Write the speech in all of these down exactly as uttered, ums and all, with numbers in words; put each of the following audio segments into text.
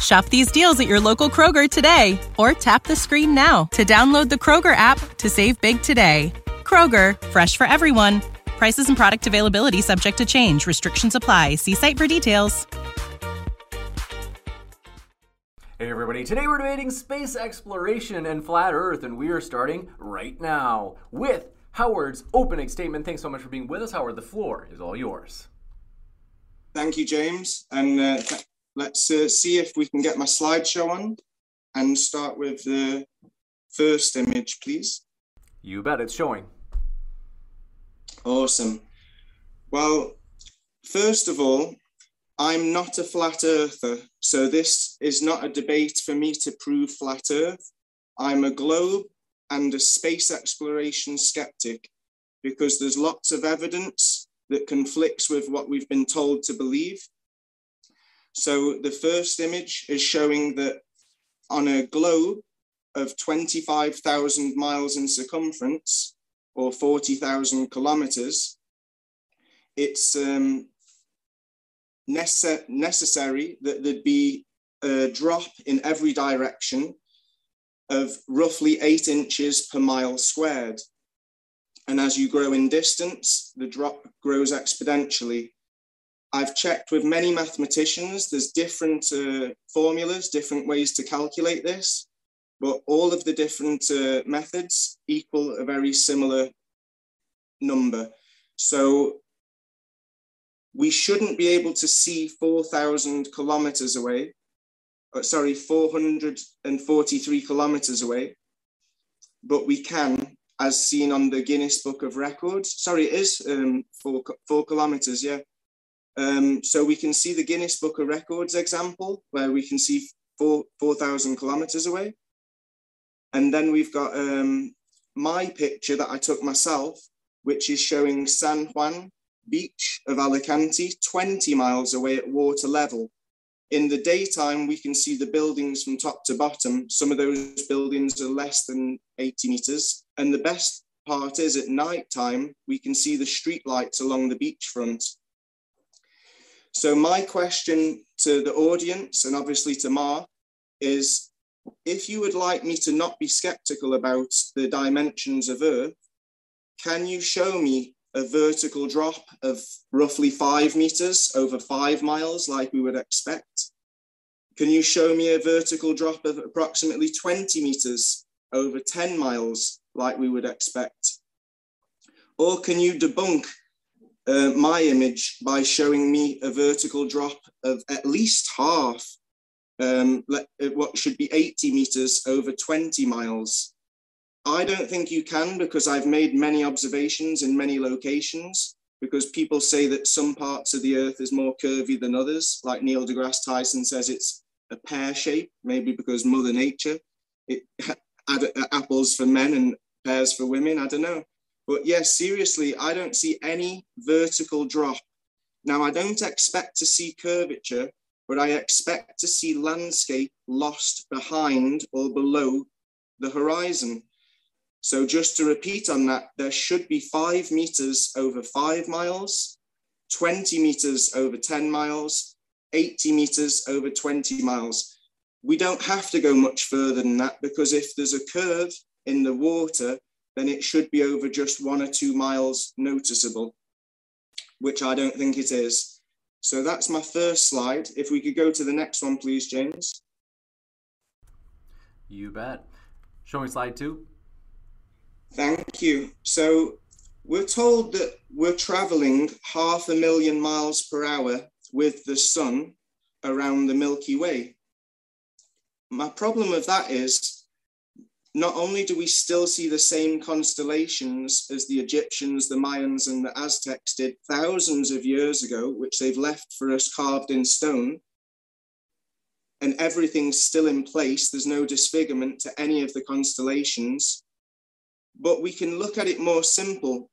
Shop these deals at your local Kroger today, or tap the screen now to download the Kroger app to save big today. Kroger, fresh for everyone. Prices and product availability subject to change. Restrictions apply. See site for details. Hey everybody, today we're debating space exploration and flat Earth, and we are starting right now with Howard's opening statement. Thanks so much for being with us, Howard. The floor is all yours. Thank you, James, and uh, th- Let's uh, see if we can get my slideshow on and start with the first image, please. You bet, it's showing. Awesome. Well, first of all, I'm not a flat earther, so this is not a debate for me to prove flat earth. I'm a globe and a space exploration skeptic because there's lots of evidence that conflicts with what we've been told to believe. So the first image is showing that on a globe of twenty-five thousand miles in circumference, or forty thousand kilometers, it's um, nece- necessary that there'd be a drop in every direction of roughly eight inches per mile squared. And as you grow in distance, the drop grows exponentially. I've checked with many mathematicians. There's different uh, formulas, different ways to calculate this, but all of the different uh, methods equal a very similar number. So we shouldn't be able to see four thousand kilometers away, or, sorry, four hundred forty-three kilometers away, but we can, as seen on the Guinness Book of Records. Sorry, it is um, four, four kilometers, yeah. Um, so we can see the Guinness Book of Records example, where we can see four thousand kilometers away. And then we've got um, my picture that I took myself, which is showing San Juan Beach of Alicante, twenty miles away at water level. In the daytime, we can see the buildings from top to bottom. Some of those buildings are less than eighty meters. And the best part is at nighttime, we can see the streetlights along the beachfront. So my question to the audience, and obviously to Mark, is if you would like me to not be skeptical about the dimensions of Earth, can you show me a vertical drop of roughly five meters over five miles like we would expect? Can you show me a vertical drop of approximately twenty meters over ten miles like we would expect? Or can you debunk Uh, my image by showing me a vertical drop of at least half, um, let, what should be eighty meters over twenty miles? I don't think you can, because I've made many observations in many locations, because people say that some parts of the Earth is more curvy than others, like Neil deGrasse Tyson says it's a pear shape, maybe because Mother Nature, it had apples for men and pears for women, I don't know. But yes, seriously, I don't see any vertical drop. Now, I don't expect to see curvature, but I expect to see landscape lost behind or below the horizon. So just to repeat on that, there should be five meters over five miles, twenty meters over ten miles, eighty meters over twenty miles. we don't have to go much further than that, because if there's a curve in the water, then it should be over just one or two miles noticeable, which I don't think it is. So that's my first slide. If we could go to the next one, please, James. You bet. Show me slide two. Thank you. So we're told that we're traveling half a million miles per hour with the sun around the Milky Way. My problem with that is, not only do we still see the same constellations as the Egyptians, the Mayans, and the Aztecs did thousands of years ago, which they've left for us carved in stone, and everything's still in place. There's no disfigurement to any of the constellations, but we can look at it more simple.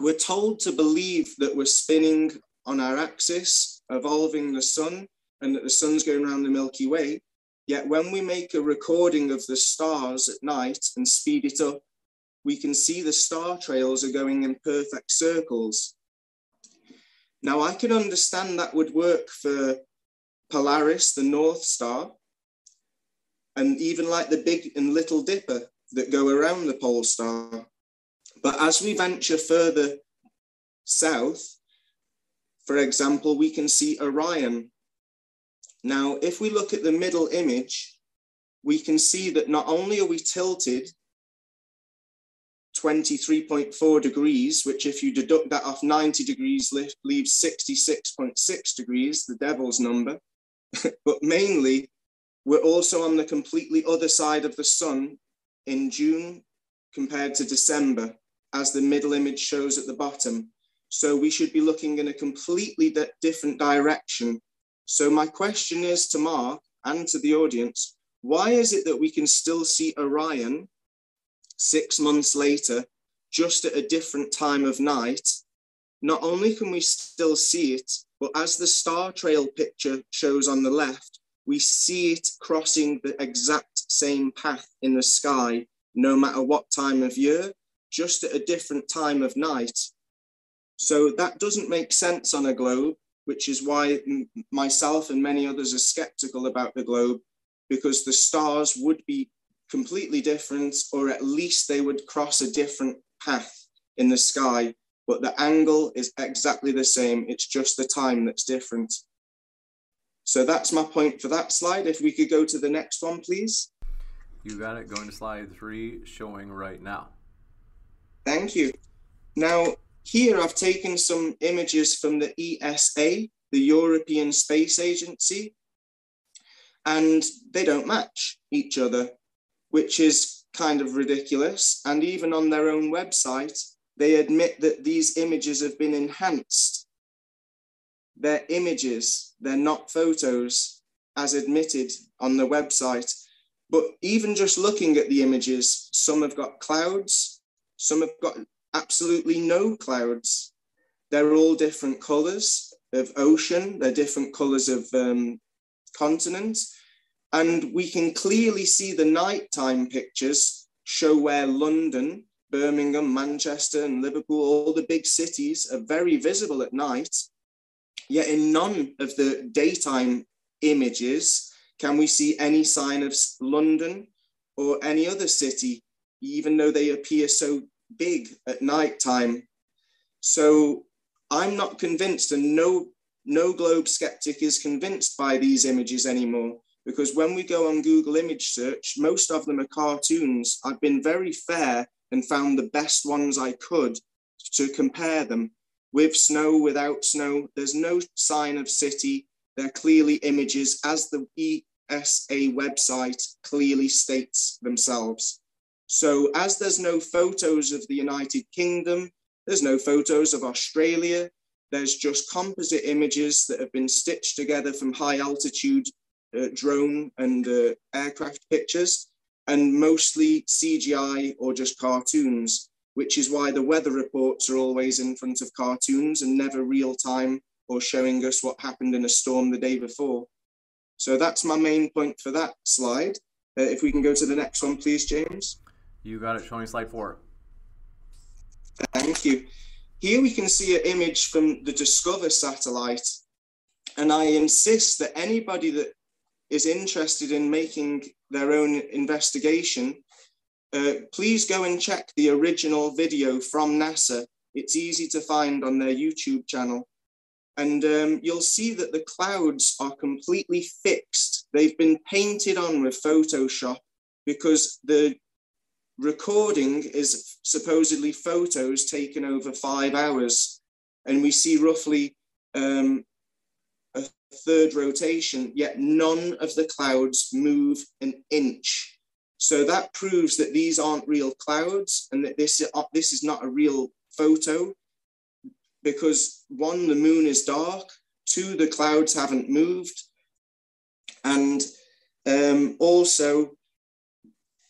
We're told to believe that we're spinning on our axis, evolving the sun, and that the sun's going around the Milky Way. Yet when we make a recording of the stars at night and speed it up, we can see the star trails are going in perfect circles. Now, I can understand that would work for Polaris, the North Star, and even like the Big and Little Dipper that go around the pole star. But as we venture further south, for example, we can see Orion. Now, if we look at the middle image, we can see that not only are we tilted twenty-three point four degrees, which if you deduct that off ninety degrees leaves sixty-six point six degrees, the devil's number, but mainly we're also on the completely other side of the sun in June compared to December, as the middle image shows at the bottom. So we should be looking in a completely di- different direction. So my question is to Mark and to the audience, why is it that we can still see Orion six months later, just at a different time of night? Not only can we still see it, but as the star trail picture shows on the left, we see it crossing the exact same path in the sky, no matter what time of year, just at a different time of night. So that doesn't make sense on a globe, which is why myself and many others are skeptical about the globe, because the stars would be completely different, or at least they would cross a different path in the sky, but the angle is exactly the same. It's just the time that's different. So that's my point for that slide. If we could go to the next one, please. You got it. Going to slide three, showing right now. Thank you. Now, here I've taken some images from the E S A, the European Space Agency, and they don't match each other, which is kind of ridiculous. And even on their own website, they admit that these images have been enhanced. They're images, they're not photos, as admitted on the website. But even just looking at the images, some have got clouds, some have got absolutely no clouds. They're all different colors of ocean. They're different colors of um, continents. And we can clearly see the nighttime pictures show where London, Birmingham, Manchester, and Liverpool, all the big cities are very visible at night. Yet in none of the daytime images can we see any sign of London or any other city, even though they appear so big at night time. So I'm not convinced, and no no globe skeptic is convinced by these images anymore, because when we go on Google image search, most of them are cartoons. I've been very fair and found the best ones I could to compare them with snow, without snow. There's no sign of city. They're clearly images, as the E S A website clearly states themselves. So as there's no photos of the United Kingdom, there's no photos of Australia, there's just composite images that have been stitched together from high altitude uh, drone and uh, aircraft pictures, and mostly C G I or just cartoons, which is why the weather reports are always in front of cartoons and never real time or showing us what happened in a storm the day before. So that's my main point for that slide. Uh, if we can go to the next one, please, James. You got it. Show me slide four. Thank you. Here we can see an image from the Discover satellite. And I insist that anybody that is interested in making their own investigation, uh, please go and check the original video from NASA. It's easy to find on their YouTube channel. And um, you'll see that the clouds are completely fixed. They've been painted on with Photoshop because the recording is supposedly photos taken over five hours. And we see roughly um, a third rotation, yet none of the clouds move an inch. So that proves that these aren't real clouds and that this, uh, this is not a real photo. Because one, the moon is dark, two, the clouds haven't moved. And um, also,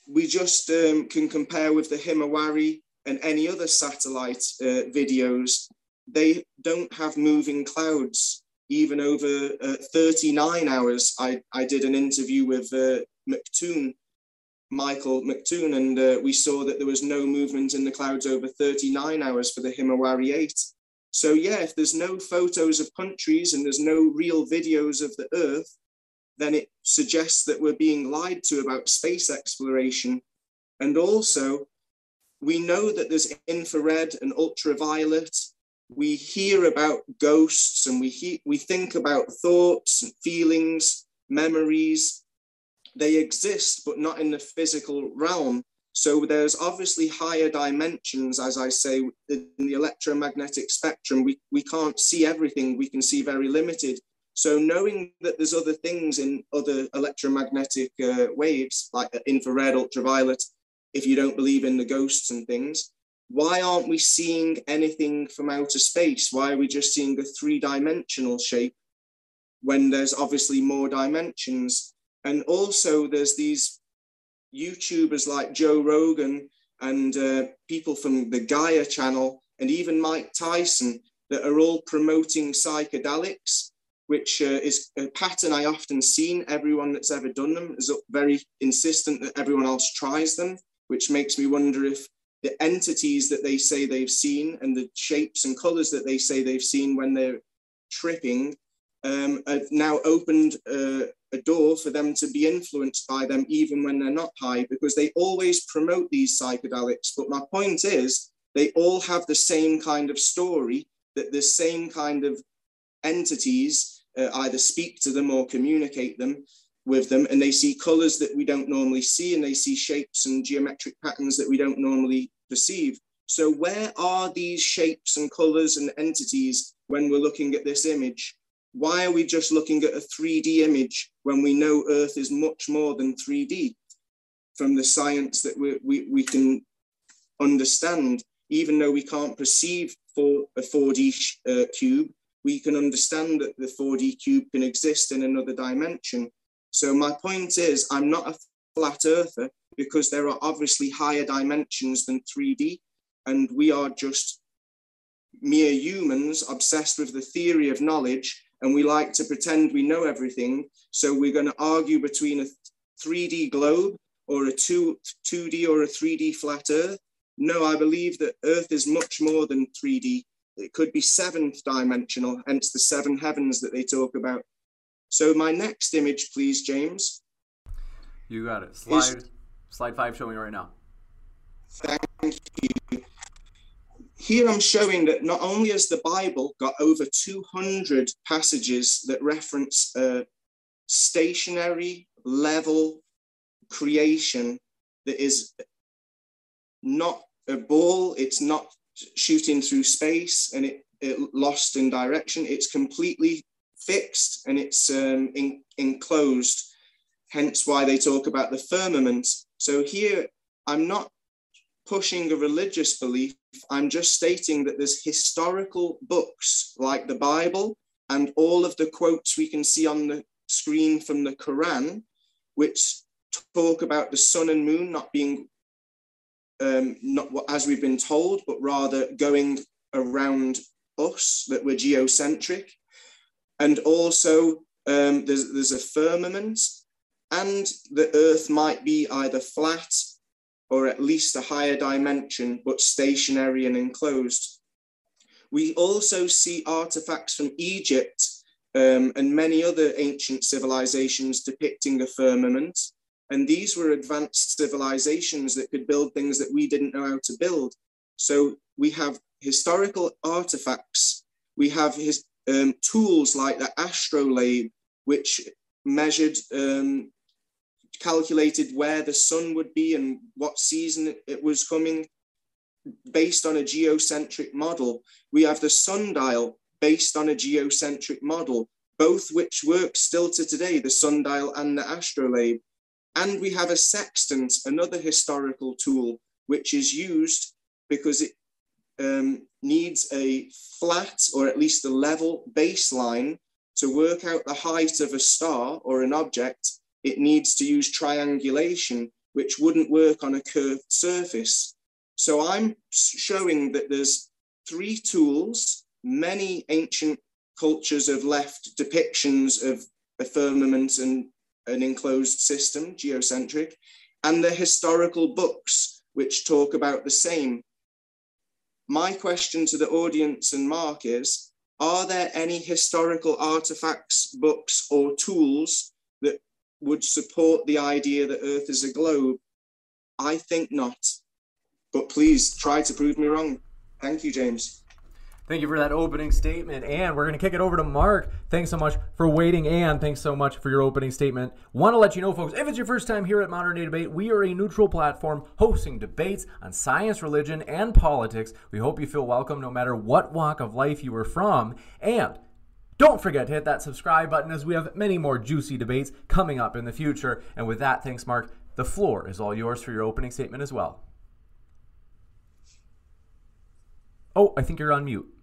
we just um, can compare with the Himawari and any other satellite uh, videos. They don't have moving clouds, even over uh, thirty-nine hours. I, I did an interview with uh, McToon, Michael McToon, and uh, we saw that there was no movement in the clouds over thirty-nine hours for the Himawari eight. So yeah, if there's no photos of countries and there's no real videos of the Earth, then it suggests that we're being lied to about space exploration. And also, we know that there's infrared and ultraviolet. We hear about ghosts and we, he we think about thoughts and feelings, memories. They exist, but not in the physical realm. So there's obviously higher dimensions, as I say, in the electromagnetic spectrum. We, we can't see everything, we can see very limited. So knowing that there's other things in other electromagnetic uh, waves, like infrared, ultraviolet, if you don't believe in the ghosts and things, why aren't we seeing anything from outer space? Why are we just seeing a three-dimensional shape when there's obviously more dimensions? And also there's these YouTubers like Joe Rogan and uh, people from the Gaia channel and even Mike Tyson that are all promoting psychedelics, which uh, is a pattern I often seen. Everyone that's ever done them is very insistent that everyone else tries them, which makes me wonder if the entities that they say they've seen and the shapes and colors that they say they've seen when they're tripping um, have now opened uh, a door for them to be influenced by them even when they're not high, because they always promote these psychedelics. But my point is, they all have the same kind of story, that the same kind of entities uh, either speak to them or communicate them with them, and they see colors that we don't normally see, and they see shapes and geometric patterns that we don't normally perceive. So where are these shapes and colors and entities when we're looking at this image? Why are we just looking at a three D image when we know Earth is much more than three D from the science that we, we, we can understand? Even though we can't perceive for a four D uh, cube, we can understand that the four D cube can exist in another dimension. So my point is, I'm not a flat earther, because there are obviously higher dimensions than three D, and we are just mere humans obsessed with the theory of knowledge, and we like to pretend we know everything. So we're going to argue between a three D globe or a two D or a three D flat Earth. No, I believe that Earth is much more than three D. It could be seventh dimensional, hence the seven heavens that they talk about. So my next image, please, James. You got it. Slide, is, slide five showing right now. Thank you. Here I'm showing that not only has the Bible got over two hundred passages that reference uh, stationary level creation that is not a ball, it's not shooting through space and it, it lost in direction, it's completely fixed and it's um, in, enclosed, hence why they talk about the firmament. So here I'm not pushing a religious belief, I'm just stating that there's historical books like the Bible and all of the quotes we can see on the screen from the Quran, which talk about the sun and moon not being um, not as we've been told, but rather going around us, that we're geocentric. And also um, there's, there's a firmament, and the Earth might be either flat or at least a higher dimension, but stationary and enclosed. We also see artifacts from Egypt um, and many other ancient civilizations depicting a firmament. And these were advanced civilizations that could build things that we didn't know how to build. So we have historical artifacts. We have his, um, tools like the astrolabe, which measured, um, calculated where the sun would be and what season it was coming based on a geocentric model. We have the sundial based on a geocentric model, both which work still to today, the sundial and the astrolabe. And we have a sextant, another historical tool, which is used because it um, needs a flat or at least a level baseline to work out the height of a star or an object. It needs to use triangulation, which wouldn't work on a curved surface. So I'm showing that there's three tools. Many ancient cultures have left depictions of a firmament and an enclosed system, geocentric, and the historical books, which talk about the same. My question to the audience and Mark is, are there any historical artifacts, books, or tools that would support the idea that Earth is a globe? I think not, but please try to prove me wrong. Thank you, James. Thank you for that opening statement. And we're going to kick it over to Mark. Thanks so much for waiting, and thanks so much for your opening statement. Want to let you know, folks, if it's your first time here at Modern Day Debate, we are a neutral platform hosting debates on science, religion, and politics. We hope you feel welcome no matter what walk of life you are from. And don't forget to hit that subscribe button, as we have many more juicy debates coming up in the future. And with that, thanks, Mark. The floor is all yours for your opening statement as well. Oh, I think you're on mute.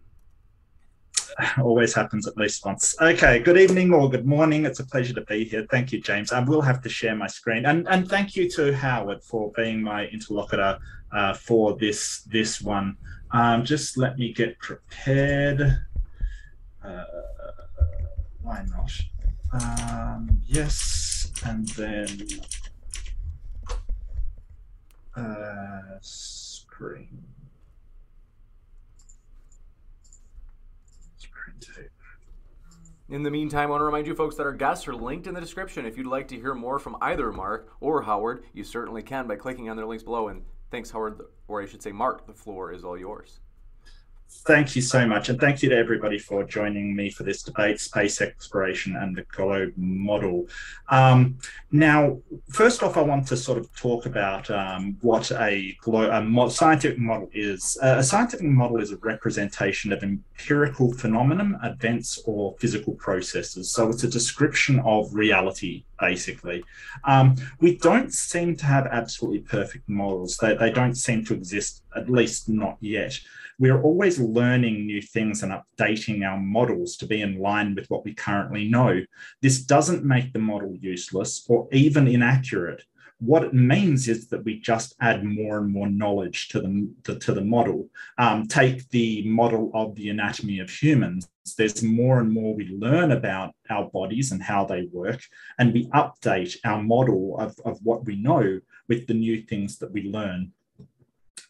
Always happens at least once. Okay, good evening or good morning. It's a pleasure to be here. Thank you, James. I will have to share my screen. And and thank you to Howard for being my interlocutor uh, for this, this one. Um, just let me get prepared. Uh, why not? Um, yes, and then uh, screen. In the meantime, I want to remind you folks that our guests are linked in the description. If you'd like to hear more from either Mark or Howard, you certainly can by clicking on their links below. And thanks, Howard, or I should say Mark, the floor is all yours. Thank you so much, and thank you to everybody for joining me for this debate, space exploration and the globe model. Um, now, first off, I want to sort of talk about um, what a, glo a mo scientific model is. Uh, a scientific model is a representation of empirical phenomenon, events, or physical processes. So it's a description of reality, basically. Um, we don't seem to have absolutely perfect models. They, they don't seem to exist, at least not yet. We're always learning new things and updating our models to be in line with what we currently know. This doesn't make the model useless or even inaccurate. What it means is that we just add more and more knowledge to the, to, to the model. Um, take the model of the anatomy of humans. There's more and more we learn about our bodies and how they work, and we update our model of, of what we know with the new things that we learn.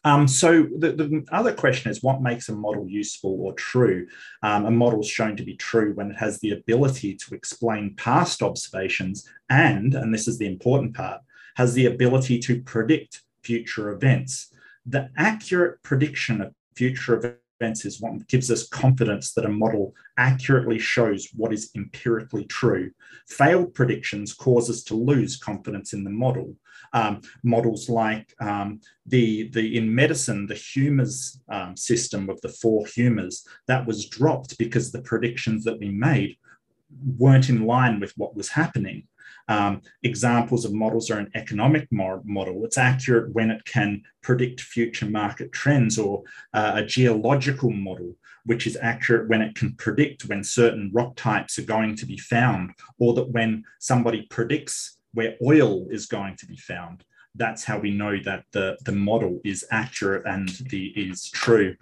Um, so the, the other question is, what makes a model useful or true? Um, a model is shown to be true when it has the ability to explain past observations and, and this is the important part, has the ability to predict future events. The accurate prediction of future events is what gives us confidence that a model accurately shows what is empirically true. Failed predictions cause us to lose confidence in the model. Um, models like um, the, the in medicine, the humors um, system of the four humors, that was dropped because the predictions that we made weren't in line with what was happening. Um, examples of models are an economic model. It's accurate when it can predict future market trends, or uh, a geological model, which is accurate when it can predict when certain rock types are going to be found, or that when somebody predicts where oil is going to be found. That's how we know that the, the model is accurate and the, is true.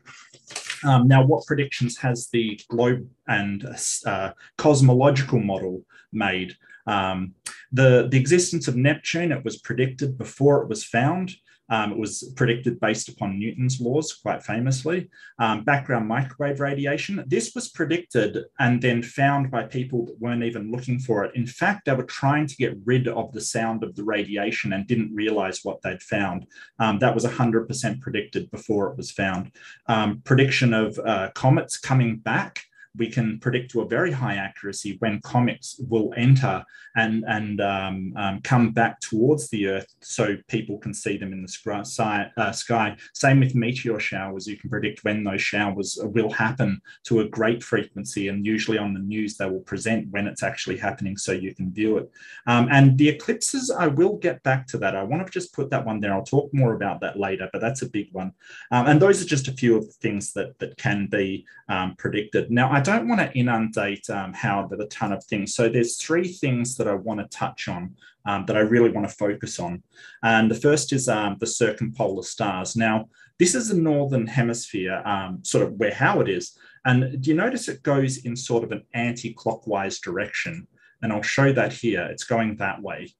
Um, now, what predictions has the globe and uh, cosmological model made? Um, the, the existence of Neptune, it was predicted before it was found. Um, it was predicted based upon Newton's laws, quite famously. Um, background microwave radiation. This was predicted and then found by people that weren't even looking for it. In fact, they were trying to get rid of the sound of the radiation and didn't realise what they'd found. Um, that was one hundred percent predicted before it was found. Um, prediction of uh, comets coming back. We can predict to a very high accuracy when comets will enter and, and um, um, come back towards the Earth so people can see them in the sky, uh, sky. Same with meteor showers. You can predict when those showers will happen to a great frequency, and usually on the news they will present when it's actually happening so you can view it. Um, and the eclipses, I will get back to that. I want to just put that one there. I'll talk more about that later, but that's a big one. Um, and those are just a few of the things that, that can be um, predicted. Now, I I don't want to inundate um, Howard with a ton of things. So there's three things that I want to touch on um, that I really want to focus on. And the first is um, the circumpolar stars. Now, this is the northern hemisphere, um, sort of where Howard is. And do you notice it goes in sort of an anti-clockwise direction? And I'll show that here. It's going that way.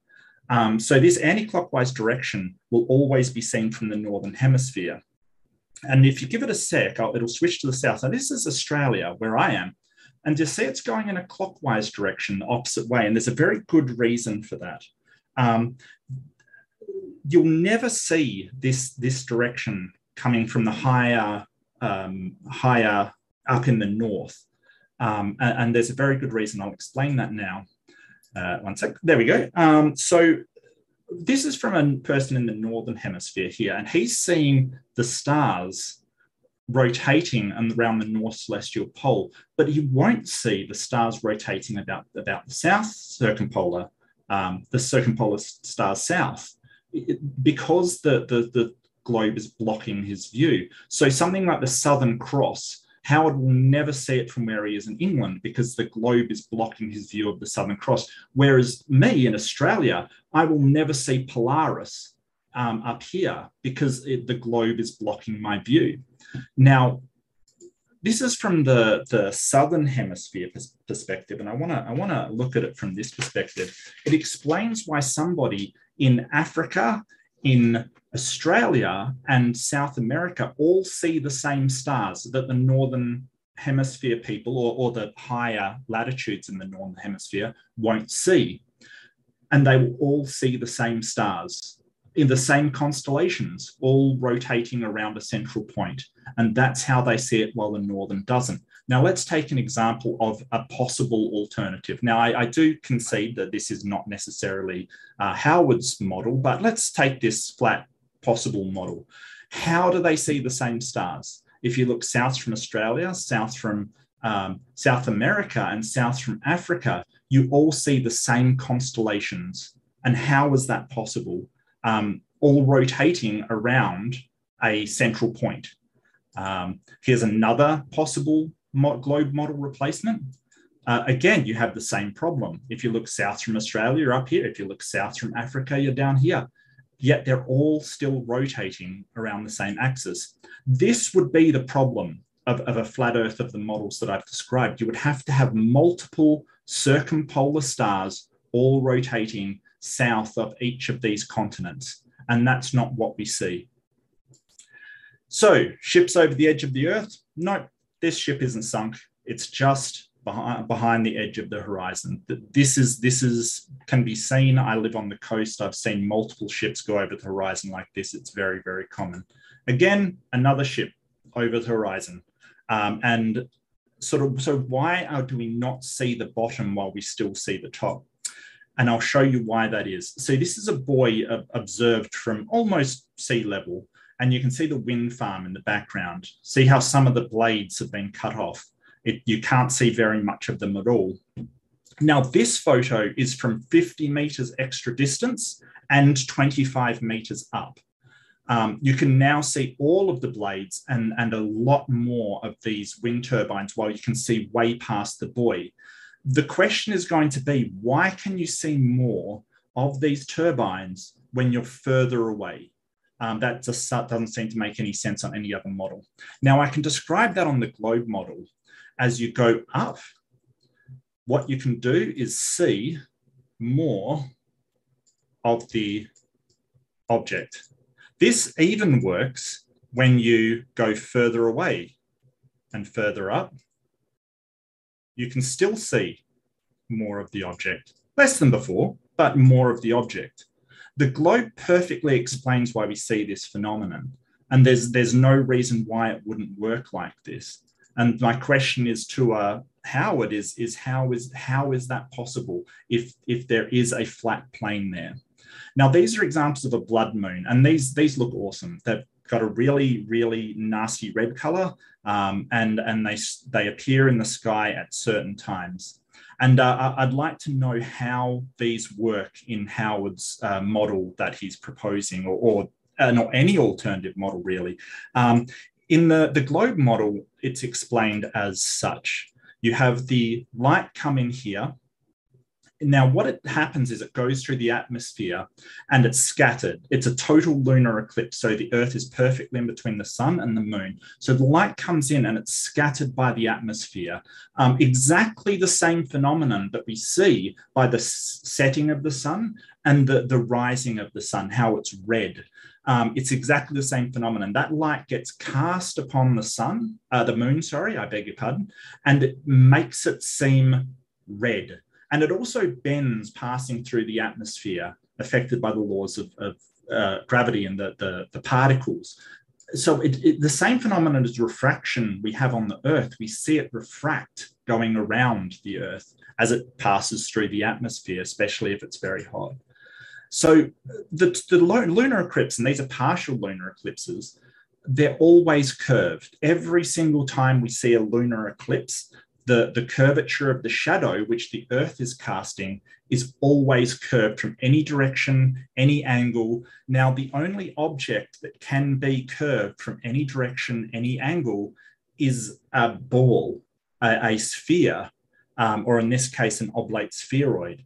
Um, so this anti-clockwise direction will always be seen from the northern hemisphere. And if you give it a sec, I'll, it'll switch to the south. Now, this is Australia, where I am. And you see it's going in a clockwise direction, the opposite way. And there's a very good reason for that. Um, you'll never see this, this direction coming from the higher, um, higher up in the north. Um, and, and there's a very good reason. I'll explain that now. Uh, one sec. There we go. Um, so... This is from a person in the northern hemisphere here, and he's seeing the stars rotating around the north celestial pole, but he won't see the stars rotating about, about the south circumpolar, um, the circumpolar stars south, it, because the, the, the globe is blocking his view. So something like the Southern Cross, Howard will never see it from where he is in England because the globe is blocking his view of the Southern Cross. Whereas me in Australia, I will never see Polaris um, up here because it, the globe is blocking my view. Now, this is from the, the Southern Hemisphere perspective, and I want to I want to look at it from this perspective. It explains why somebody in Africa, in Australia and South America all see the same stars that the Northern Hemisphere people or, or the higher latitudes in the Northern Hemisphere won't see. And they will all see the same stars in the same constellations, all rotating around a central point. And that's how they see it while the Northern doesn't. Now, let's take an example of a possible alternative. Now, I, I do concede that this is not necessarily uh, Howard's model, but let's take this flat possible model. How do they see the same stars? If you look south from Australia, south from um, South America, and south from Africa, you all see the same constellations. And how is that possible? Um, all rotating around a central point. Um, here's another possible globe model replacement. Uh, again, you have the same problem. If you look south from Australia, you're up here. If you look south from Africa, you're down here. Yet they're all still rotating around the same axis. This would be the problem of, of a flat Earth of the models that I've described. You would have to have multiple circumpolar stars all rotating south of each of these continents. And that's not what we see. So, ships over the edge of the Earth? Nope, this ship isn't sunk. It's just behind, behind the edge of the horizon. This is this is can be seen. I live on the coast. I've seen multiple ships go over the horizon like this. It's very, very common. Again, another ship over the horizon. Um, and sort of, so why are, do we not see the bottom while we still see the top? And I'll show you why that is. So this is a buoy uh, observed from almost sea level. And you can see the wind farm in the background. See how some of the blades have been cut off. It, you can't see very much of them at all. Now, this photo is from fifty metres extra distance and twenty-five metres up. Um, you can now see all of the blades and, and a lot more of these wind turbines while you can see way past the buoy. The question is going to be, why can you see more of these turbines when you're further away? Um, that just doesn't seem to make any sense on any other model. Now, I can describe that on the globe model. As you go up, what you can do is see more of the object. This even works when you go further away and further up. You can still see more of the object. Less than before, but more of the object. The globe perfectly explains why we see this phenomenon, and there's there's no reason why it wouldn't work like this. And my question is to uh, Howard is is how is how is that possible if if there is a flat plane there? Now these are examples of a blood moon, and these these look awesome. They've got a really really nasty red color, um, and and they they appear in the sky at certain times. And uh, I'd like to know how these work in Howard's uh, model that he's proposing, or, or uh, not any alternative model really. Um, in the, the globe model, it's explained as such. You have the light come in here. Now what it happens is it goes through the atmosphere and it's scattered. It's a total lunar eclipse, so the Earth is perfectly in between the sun and the moon. So the light comes in and it's scattered by the atmosphere. Um, exactly the same phenomenon that we see by the setting of the sun and the, the rising of the sun, how it's red. Um, it's exactly the same phenomenon. That light gets cast upon the sun, uh, the moon, sorry, I beg your pardon, and it makes it seem red. And it also bends passing through the atmosphere, affected by the laws of, of uh, gravity and the, the, the particles. So it, it, the same phenomenon as refraction we have on the Earth, we see it refract going around the Earth as it passes through the atmosphere, especially if it's very hot. So the, the lunar eclipse, and these are partial lunar eclipses, they're always curved. Every single time we see a lunar eclipse, The, the curvature of the shadow which the Earth is casting is always curved from any direction, any angle. Now, the only object that can be curved from any direction, any angle is a ball, a, a sphere, um, or in this case, an oblate spheroid.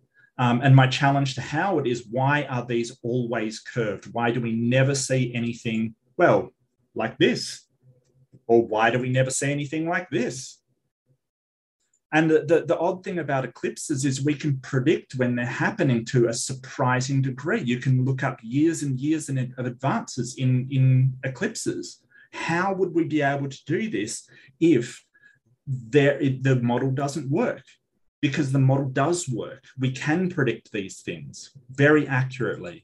Um, and my challenge to Howard is, why are these always curved? Why do we never see anything, well, like this? Or why do we never see anything like this? And the, the, the odd thing about eclipses is we can predict when they're happening to a surprising degree. You can look up years and years in, of advances in, in eclipses. How would we be able to do this if there, it, the model doesn't work? Because the model does work. We can predict these things very accurately.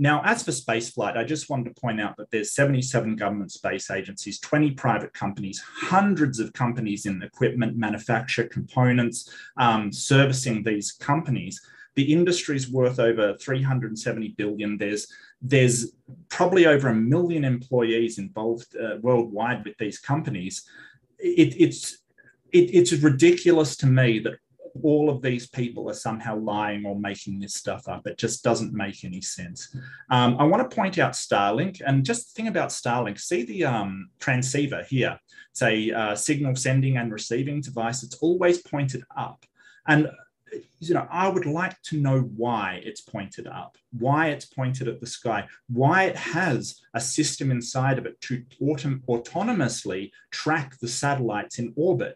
Now, as for spaceflight, I just wanted to point out that there's seventy-seven government space agencies, twenty private companies, hundreds of companies in equipment, manufacture, components, um, servicing these companies. The industry's worth over three hundred seventy billion dollars. There's, there's probably over a million employees involved uh, worldwide with these companies. It, it's, it, it's ridiculous to me that all of these people are somehow lying or making this stuff up. It just doesn't make any sense. Um, I want to point out Starlink, and just the thing about Starlink, see the um, transceiver here. It's a uh, signal sending and receiving device. It's always pointed up. And you know, I would like to know why it's pointed up, why it's pointed at the sky, why it has a system inside of it to autom- autonomously track the satellites in orbit.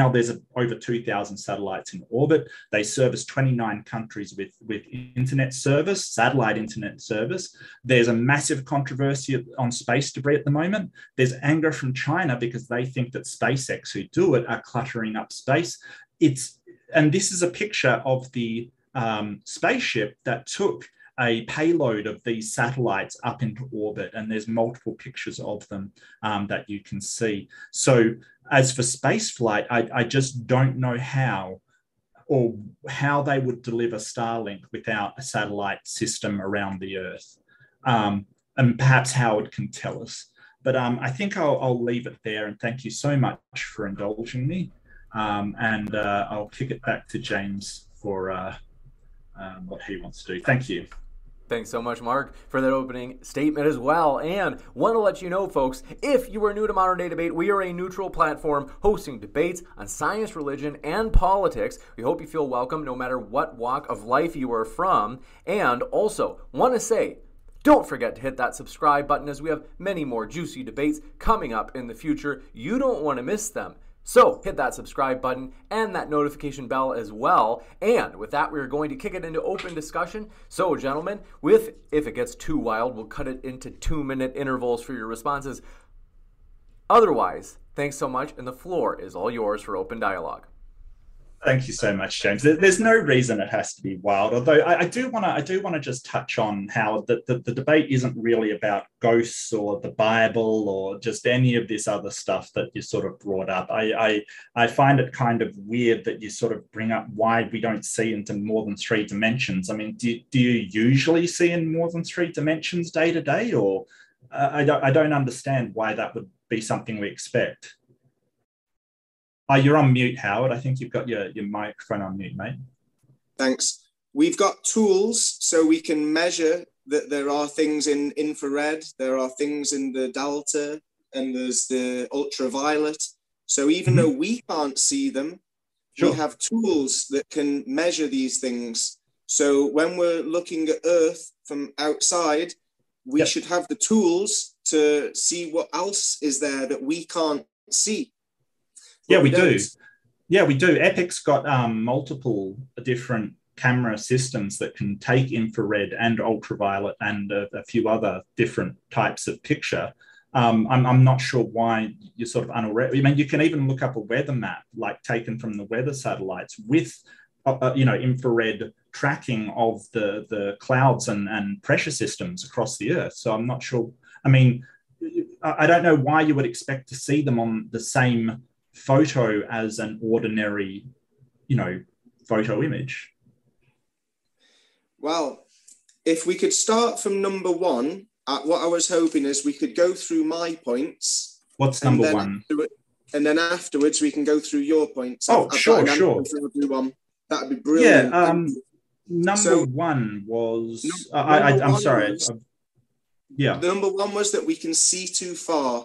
Now, there's over two thousand satellites in orbit. They service twenty-nine countries with, with internet service, satellite internet service. There's a massive controversy on space debris at the moment. There's anger from China because they think that SpaceX, who do it, are cluttering up space. It's, and this is a picture of the um, spaceship that took a payload of these satellites up into orbit, and there's multiple pictures of them um, that you can see. So as for space flight, I, I just don't know how or how they would deliver Starlink without a satellite system around the Earth. Um, and perhaps Howard can tell us. But um, I think I'll, I'll leave it there, and thank you so much for indulging me. Um, and uh, I'll kick it back to James for uh, um, what he wants to do. Thank you. Thanks so much, Mark, for that opening statement as well. And want to let you know, folks, if you are new to Modern Day Debate, we are a neutral platform hosting debates on science, religion, and politics. We hope you feel welcome no matter what walk of life you are from. And also want to say, don't forget to hit that subscribe button, as we have many more juicy debates coming up in the future. You don't want to miss them. So hit that subscribe button and that notification bell as well. And with that, we're going to kick it into open discussion. So gentlemen, with if it gets too wild, we'll cut it into two minute intervals for your responses. Otherwise, thanks so much, and the floor is all yours for open dialogue. Thank you so much, James. There's no reason it has to be wild, although I do want to I do want to just touch on how the, the, the debate isn't really about ghosts or the Bible or just any of this other stuff that you sort of brought up. I, I, I find it kind of weird that you sort of bring up why we don't see into more than three dimensions. I mean, do, do you usually see in more than three dimensions day to day? Or uh, I, don't, I don't understand why that would be something we expect. Oh, you're on mute, Howard. I think you've got your, your microphone on mute, mate. Thanks. We've got tools so we can measure that there are things in infrared, there are things in the delta, and there's the ultraviolet. So even mm-hmm. though we can't see them, sure. we have tools that can measure these things. So when we're looking at Earth from outside, we yep. should have the tools to see what else is there that we can't see. Yeah, we do. Yeah, we do. Epic's got um, multiple different camera systems that can take infrared and ultraviolet and a, a few other different types of picture. Um, I'm, I'm not sure why you're sort of unaware. I mean, you can even look up a weather map, like taken from the weather satellites with, uh, you know, infrared tracking of the, the clouds and, and pressure systems across the Earth. So I'm not sure. I mean, I don't know why you would expect to see them on the same photo as an ordinary, you know, photo image. Well, if we could start from number one, uh, what I was hoping is we could go through my points. What's number and one? After, and then afterwards we can go through your points. Oh, I've, sure, I've sure. That'd be brilliant. Yeah, um, number so, one was... Num- uh, I, I, I'm one sorry. Was, yeah. The number one was that we can see too far,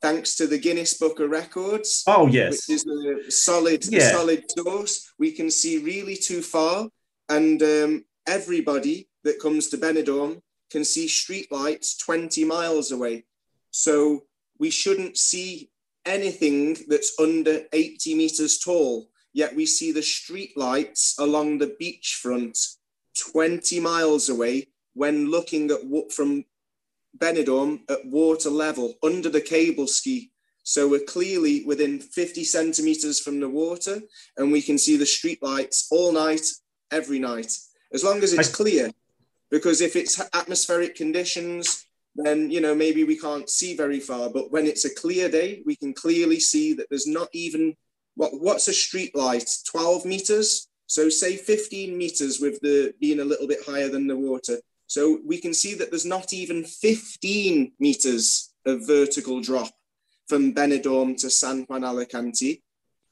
thanks to the Guinness Book of Records. Oh, yes. Which is a solid, yeah. solid source. We can see really too far. And um, everybody that comes to Benidorm can see streetlights twenty miles away. So we shouldn't see anything that's under eighty meters tall. Yet we see the streetlights along the beachfront twenty miles away when looking at what from Benidorm at water level under the cable ski. So we're clearly within fifty centimeters from the water, and we can see the street lights all night, every night, as long as it's clear. Because if it's atmospheric conditions, then, you know, maybe we can't see very far. But when it's a clear day, we can clearly see that there's not even what what's a street light, twelve meters. So say fifteen meters with the being a little bit higher than the water. So we can see that there's not even fifteen meters of vertical drop from Benidorm to San Juan Alicante.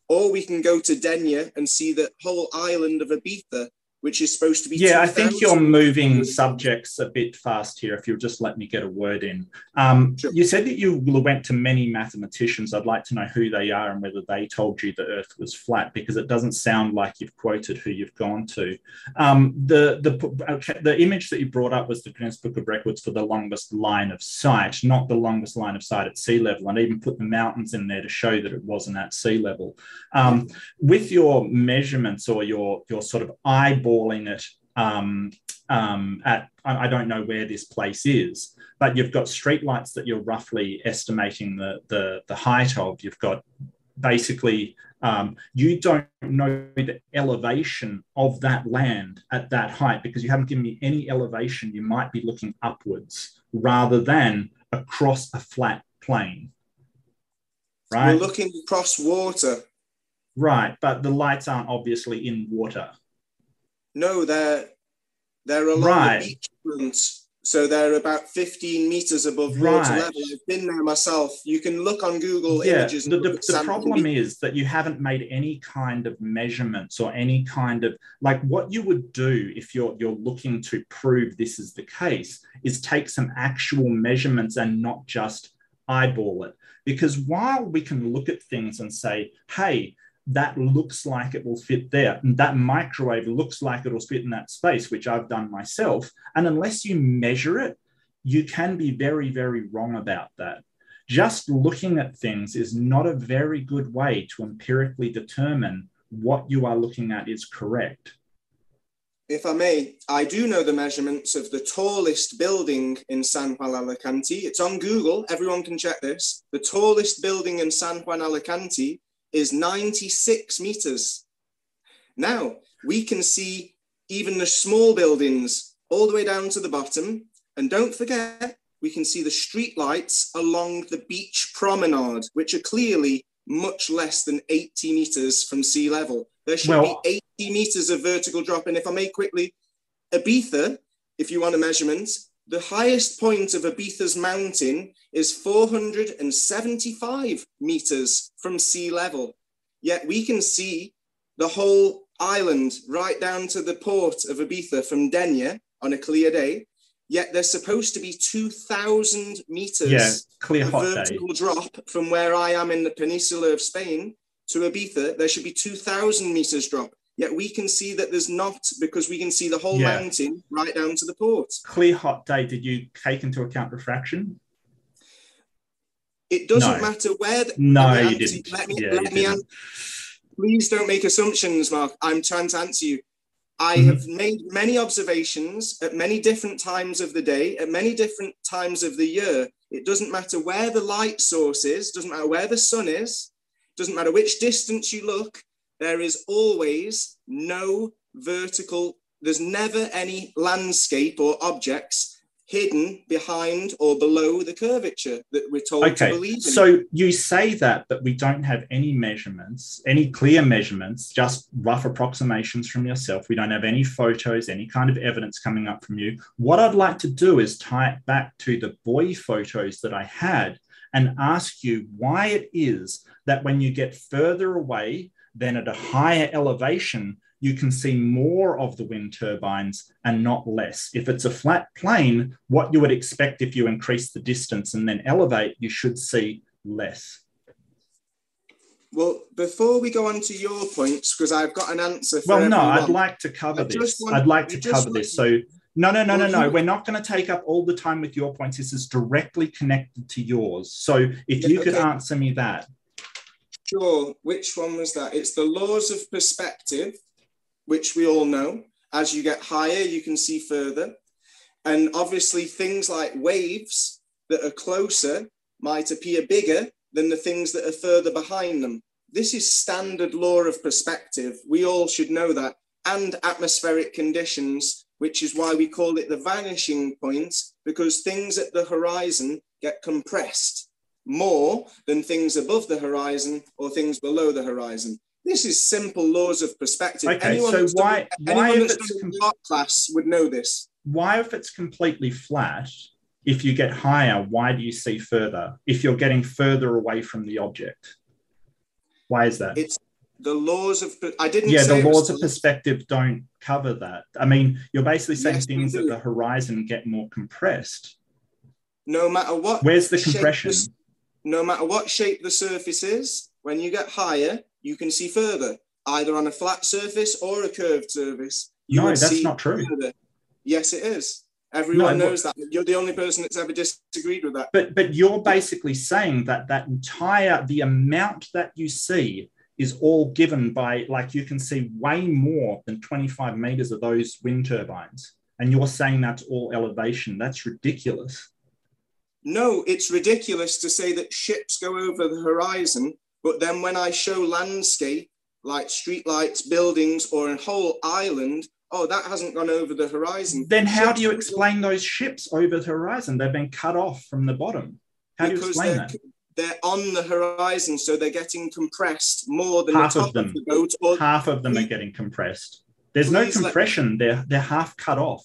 Or we can go to Denia and see the whole island of Ibiza, which is supposed to be... Yeah, I think you're moving subjects a bit fast here, if you'll just let me get a word in. Um, sure. You said that you went to many mathematicians. I'd like to know who they are and whether they told you the Earth was flat, because it doesn't sound like you've quoted who you've gone to. Um, the, the, okay, the image that you brought up was the Guinness Book of Records for the longest line of sight, not the longest line of sight at sea level, and even put the mountains in there to show that it wasn't at sea level. Um, with your measurements or your, your sort of eyeball eyeballing it um, um, at, I don't know where this place is, but you've got streetlights that you're roughly estimating the, the, the height of. You've got basically, um, you don't know the elevation of that land at that height because you haven't given me any elevation. You might be looking upwards rather than across a flat plain, right? We're looking across water. Right, but the lights aren't obviously in water. No, they're, they're along right. the beachfront, so they're about fifteen metres above right. water level. I've been there myself. You can look on Google yeah. images. The, the, the problem is that you haven't made any kind of measurements or any kind of, like what you would do if you're, you're looking to prove this is the case is take some actual measurements and not just eyeball it. Because while we can look at things and say, hey, that looks like it will fit there. And that microwave looks like it will fit in that space, which I've done myself. And unless you measure it, you can be very, very wrong about that. Just looking at things is not a very good way to empirically determine what you are looking at is correct. If I may, I do know the measurements of the tallest building in San Juan Alicante. It's on Google. Everyone can check this. The tallest building in San Juan Alicante is ninety-six meters. Now, we can see even the small buildings all the way down to the bottom. And don't forget, we can see the street lights along the beach promenade, which are clearly much less than eighty meters from sea level. There should well, be eighty meters of vertical drop. And if I may quickly, Ibiza, if you want a measurement, the highest point of Ibiza's mountain is four hundred seventy-five meters from sea level. Yet we can see the whole island right down to the port of Ibiza from Denia on a clear day. Yet there's supposed to be two thousand meters yeah, clear of hot vertical day. Drop from where I am in the peninsula of Spain to Ibiza. There should be two thousand meters drop. Yet we can see that there's not, because we can see the whole yeah. mountain right down to the port. Clear hot day. Did you take into account refraction? It doesn't no. matter where. The, no, you answer. didn't. Let me, yeah, let me answer. Please don't make assumptions, Mark. I'm trying to answer you. I mm-hmm. have made many observations at many different times of the day, at many different times of the year. It doesn't matter where the light source is, doesn't matter where the sun is, doesn't matter which distance you look, there is always no vertical, there's never any landscape or objects hidden behind or below the curvature that we're told okay. to believe in. So you say that, but we don't have any measurements, any clear measurements, just rough approximations from yourself. We don't have any photos, any kind of evidence coming up from you. What I'd like to do is tie it back to the buoy photos that I had and ask you why it is that when you get further away, then at a higher elevation, you can see more of the wind turbines and not less. If it's a flat plane, what you would expect if you increase the distance and then elevate, you should see less. Well, before we go on to your points, because I've got an answer for Well, no, everyone. I'd like to cover I this. Want, I'd like to cover this. So no, no, no, no, no. We're not going to take up all the time with your points. This is directly connected to yours. So if you could okay. answer me that. Sure. Which one was that? It's the laws of perspective, which we all know. As you get higher, you can see further. And obviously things like waves that are closer might appear bigger than the things that are further behind them. This is standard law of perspective. We all should know that. And atmospheric conditions, which is why we call it the vanishing point, because things at the horizon get compressed more than things above the horizon or things below the horizon. This is simple laws of perspective. Okay, anyone so why, done, why anyone if that's done com- class would know this. Why, if it's completely flat, if you get higher, why do you see further? If you're getting further away from the object, why is that? It's the laws of. I didn't. Yeah, say the laws of perspective don't cover that. I mean, you're basically saying yes, things at the horizon get more compressed. No matter what. Where's the compression? The, no matter what shape the surface is, when you get higher, you can see further, either on a flat surface or a curved surface. You no, that's not true. Further. Yes, it is. Everyone no, knows that. You're the only person that's ever disagreed with that. But but you're basically saying that that entire, the amount that you see is all given by, like you can see way more than twenty-five meters of those wind turbines. And you're saying that's all elevation. That's ridiculous. No, it's ridiculous to say that ships go over the horizon. But then when I show landscape, like streetlights, buildings, or a whole island, oh, that hasn't gone over the horizon. Then how ships do you explain those ships over the horizon? They've been cut off from the bottom. How do you explain they're, that? They're on the horizon, so they're getting compressed more than half the top of them. Of the boat or half of them we, are getting compressed. There's no compression. They're, they're half cut off.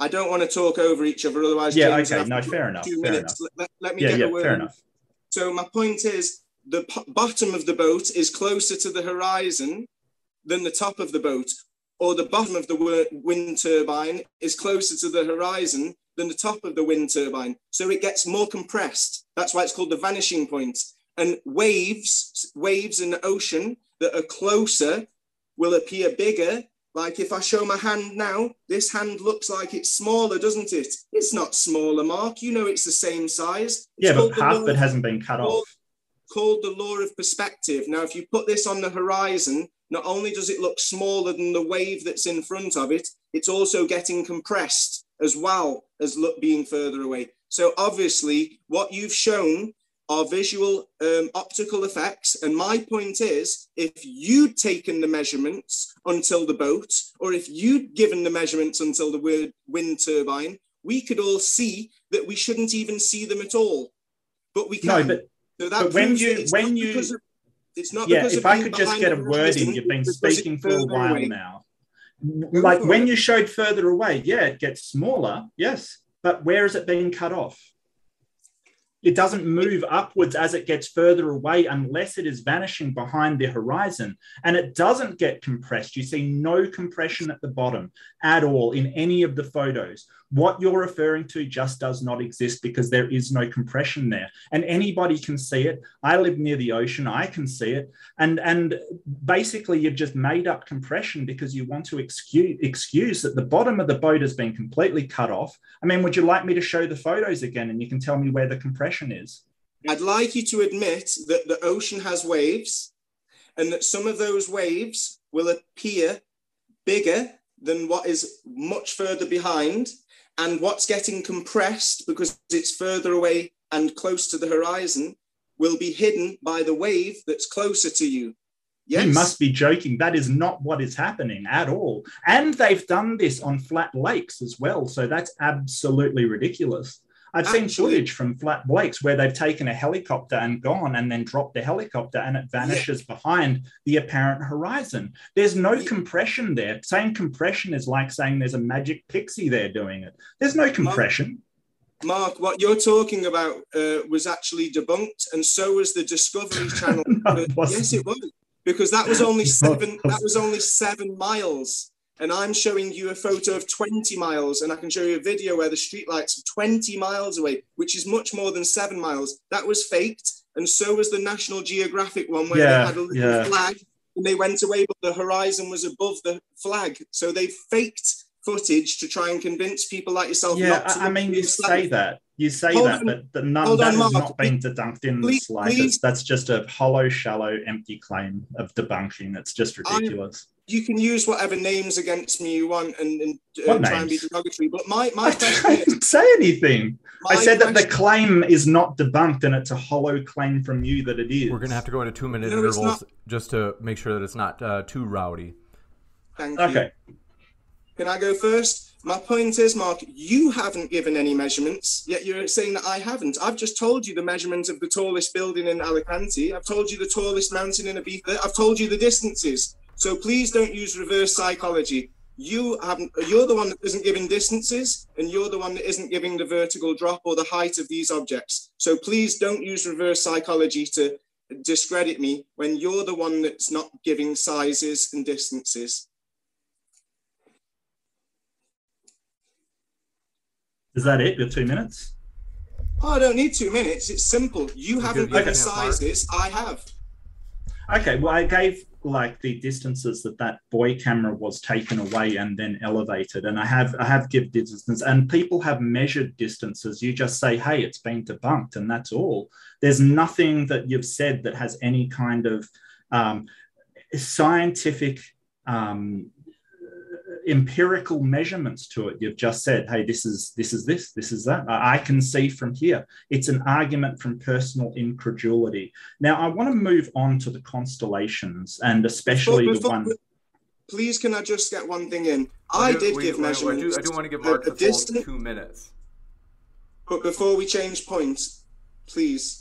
I don't want to talk over each other, otherwise... Yeah, James, okay, no, fair enough, fair minutes. enough. Let, let me yeah, get yeah, a word. Fair enough. So my point is, the p- bottom of the boat is closer to the horizon than the top of the boat, or the bottom of the w- wind turbine is closer to the horizon than the top of the wind turbine. So it gets more compressed. That's why it's called the vanishing point. And waves, waves in the ocean that are closer will appear bigger Like if I show my hand now, this hand looks like it's smaller, doesn't it? It's not smaller, Mark. You know it's the same size. It's yeah, but half that hasn't been cut off. Called the law of perspective. Now, if you put this on the horizon, not only does it look smaller than the wave that's in front of it, it's also getting compressed as well as look being further away. So obviously what you've shown are visual um, optical effects. And my point is, if you'd taken the measurements until the boat, or if you'd given the measurements until the wind turbine, we could all see that we shouldn't even see them at all. But we can. No, but, so that but when you, when you, of, it's not yeah, because if I could just get a word in, you've been speaking for a while away. now. Like Go when you showed further away, yeah, it gets smaller, yes. But where is it being cut off? It doesn't move upwards as it gets further away unless it is vanishing behind the horizon. And it doesn't get compressed. You see no compression at the bottom at all in any of the photos. What you're referring to just does not exist because there is no compression there. And anybody can see it. I live near the ocean. I can see it. And, and basically, you've just made up compression because you want to excuse, excuse that the bottom of the boat has been completely cut off. I mean, would you like me to show the photos again and you can tell me where the compression is? I'd like you to admit that the ocean has waves and that some of those waves will appear bigger than what is much further behind and what's getting compressed because it's further away and close to the horizon will be hidden by the wave that's closer to you. Yes. You must be joking. That is not what is happening at all. And they've done this on flat lakes as well. So that's absolutely ridiculous. I've seen Actually, footage from flat lakes where they've taken a helicopter and gone and then dropped the helicopter and it vanishes yeah. behind the apparent horizon. There's no yeah. compression there. Saying compression is like saying there's a magic pixie there doing it. There's no compression. Mark, Mark what you're talking about uh, was actually debunked, and so was the Discovery Channel. No, it wasn't. Yes, it was, because that was only seven. That was only seven miles. And I'm showing you a photo of twenty miles, and I can show you a video where the streetlights are twenty miles away, which is much more than seven miles. That was faked, and so was the National Geographic one where yeah, they had a little yeah. flag, and they went away, but the horizon was above the flag. So they faked footage to try and convince people like yourself yeah, not to... Yeah, I mean, you say that. You say hold that, on, but the, none, that on, has Mark, not been dedunked in please, the slightest. That's just a hollow, shallow, empty claim of debunking. It's just ridiculous. I'm, You can use whatever names against me you want and, and uh, try and be derogatory. But my, my I question I didn't is, say anything. I said question, that the claim is not debunked and it's a hollow claim from you that it is. We're going to have to go into two-minute no, intervals just to make sure that it's not uh, too rowdy. Thank you. Okay. Can I go first? My point is, Mark, you haven't given any measurements, yet you're saying that I haven't. I've just told you the measurements of the tallest building in Alicante. I've told you the tallest mountain in Ibiza. I've told you the distances. So please don't use reverse psychology. You haven't, you're the one that isn't giving distances, and you're the one that isn't giving the vertical drop or the height of these objects. So please don't use reverse psychology to discredit me when you're the one that's not giving sizes and distances. Is that it? Your two minutes? Oh, I don't need two minutes. It's simple. You haven't given okay. sizes. I have. Okay, well, I gave... like the distances that that buoy camera was taken away and then elevated. And I have I have give distance, and people have measured distances. You just say, hey, it's been debunked, and that's all. There's nothing that you've said that has any kind of um, scientific um, empirical measurements to it. You've just said, hey, this is this is this, this is that. I can see from here. It's an argument from personal incredulity. Now, I want to move on to the constellations, and especially before, before, the one... Please, can I just get one thing in? I, I do, did we, give we, measurements. I do, I do want to give Mark the full two minutes. But before we change points, please...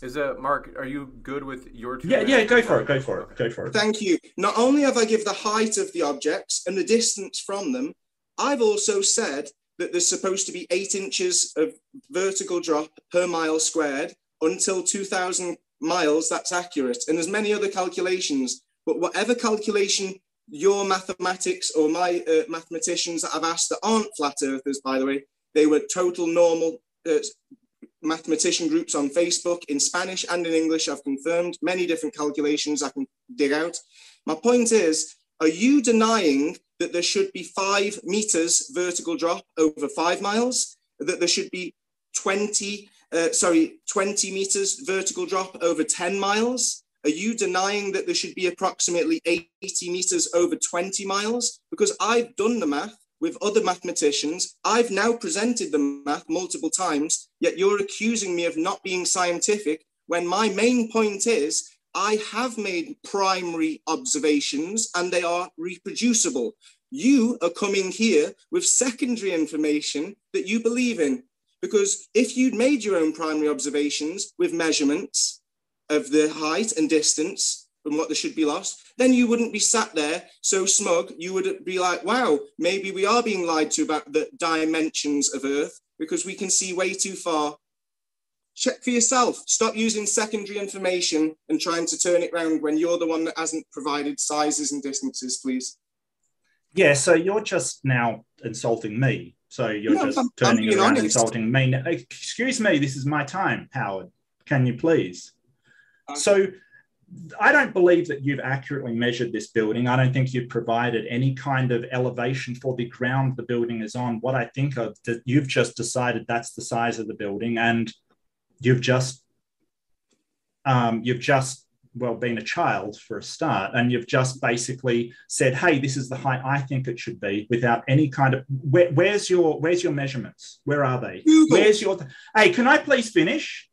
Is uh, Mark, are you good with your two Yeah, minutes? yeah, go for it, go for it, go for it. Thank you. Not only have I given the height of the objects and the distance from them, I've also said that there's supposed to be eight inches of vertical drop per mile squared until two thousand miles, that's accurate. And there's many other calculations, but whatever calculation your mathematics or my uh, mathematicians that I've asked that aren't flat earthers, by the way, they were total normal uh, mathematician groups on Facebook in Spanish and in English. I've confirmed many different calculations I can dig out. My point is, Are you denying that there should be five meters vertical drop over five miles, that there should be twenty, uh, sorry, twenty meters vertical drop over ten miles? Are you denying that there should be approximately eighty meters over twenty miles? Because I've done the math with other mathematicians. I've now presented the math multiple times, yet you're accusing me of not being scientific when my main point is I have made primary observations and they are reproducible. You are coming here with secondary information that you believe in, because if you'd made your own primary observations with measurements of the height and distance from what there should be lost, then you wouldn't be sat there so smug. You would be like, wow, maybe we are being lied to about the dimensions of Earth because we can see way too far. Check for yourself. Stop using secondary information and trying to turn it around when you're the one that hasn't provided sizes and distances, please. Yeah, so you're just now insulting me. So you're no, just I'm, turning I'm it around honest. insulting me. Excuse me, this is my time, Howard. Can you please? Okay. So I don't believe that you've accurately measured this building. I don't think you've provided any kind of elevation for the ground the building is on. What I think of that you've just decided that's the size of the building, and You've just, um, you've just, well, been a child for a start, and you've just basically said, "Hey, this is the height I think it should be," without any kind of where, where's your where's your measurements? Where are they? Google. Where's your? Th- hey, can I please finish?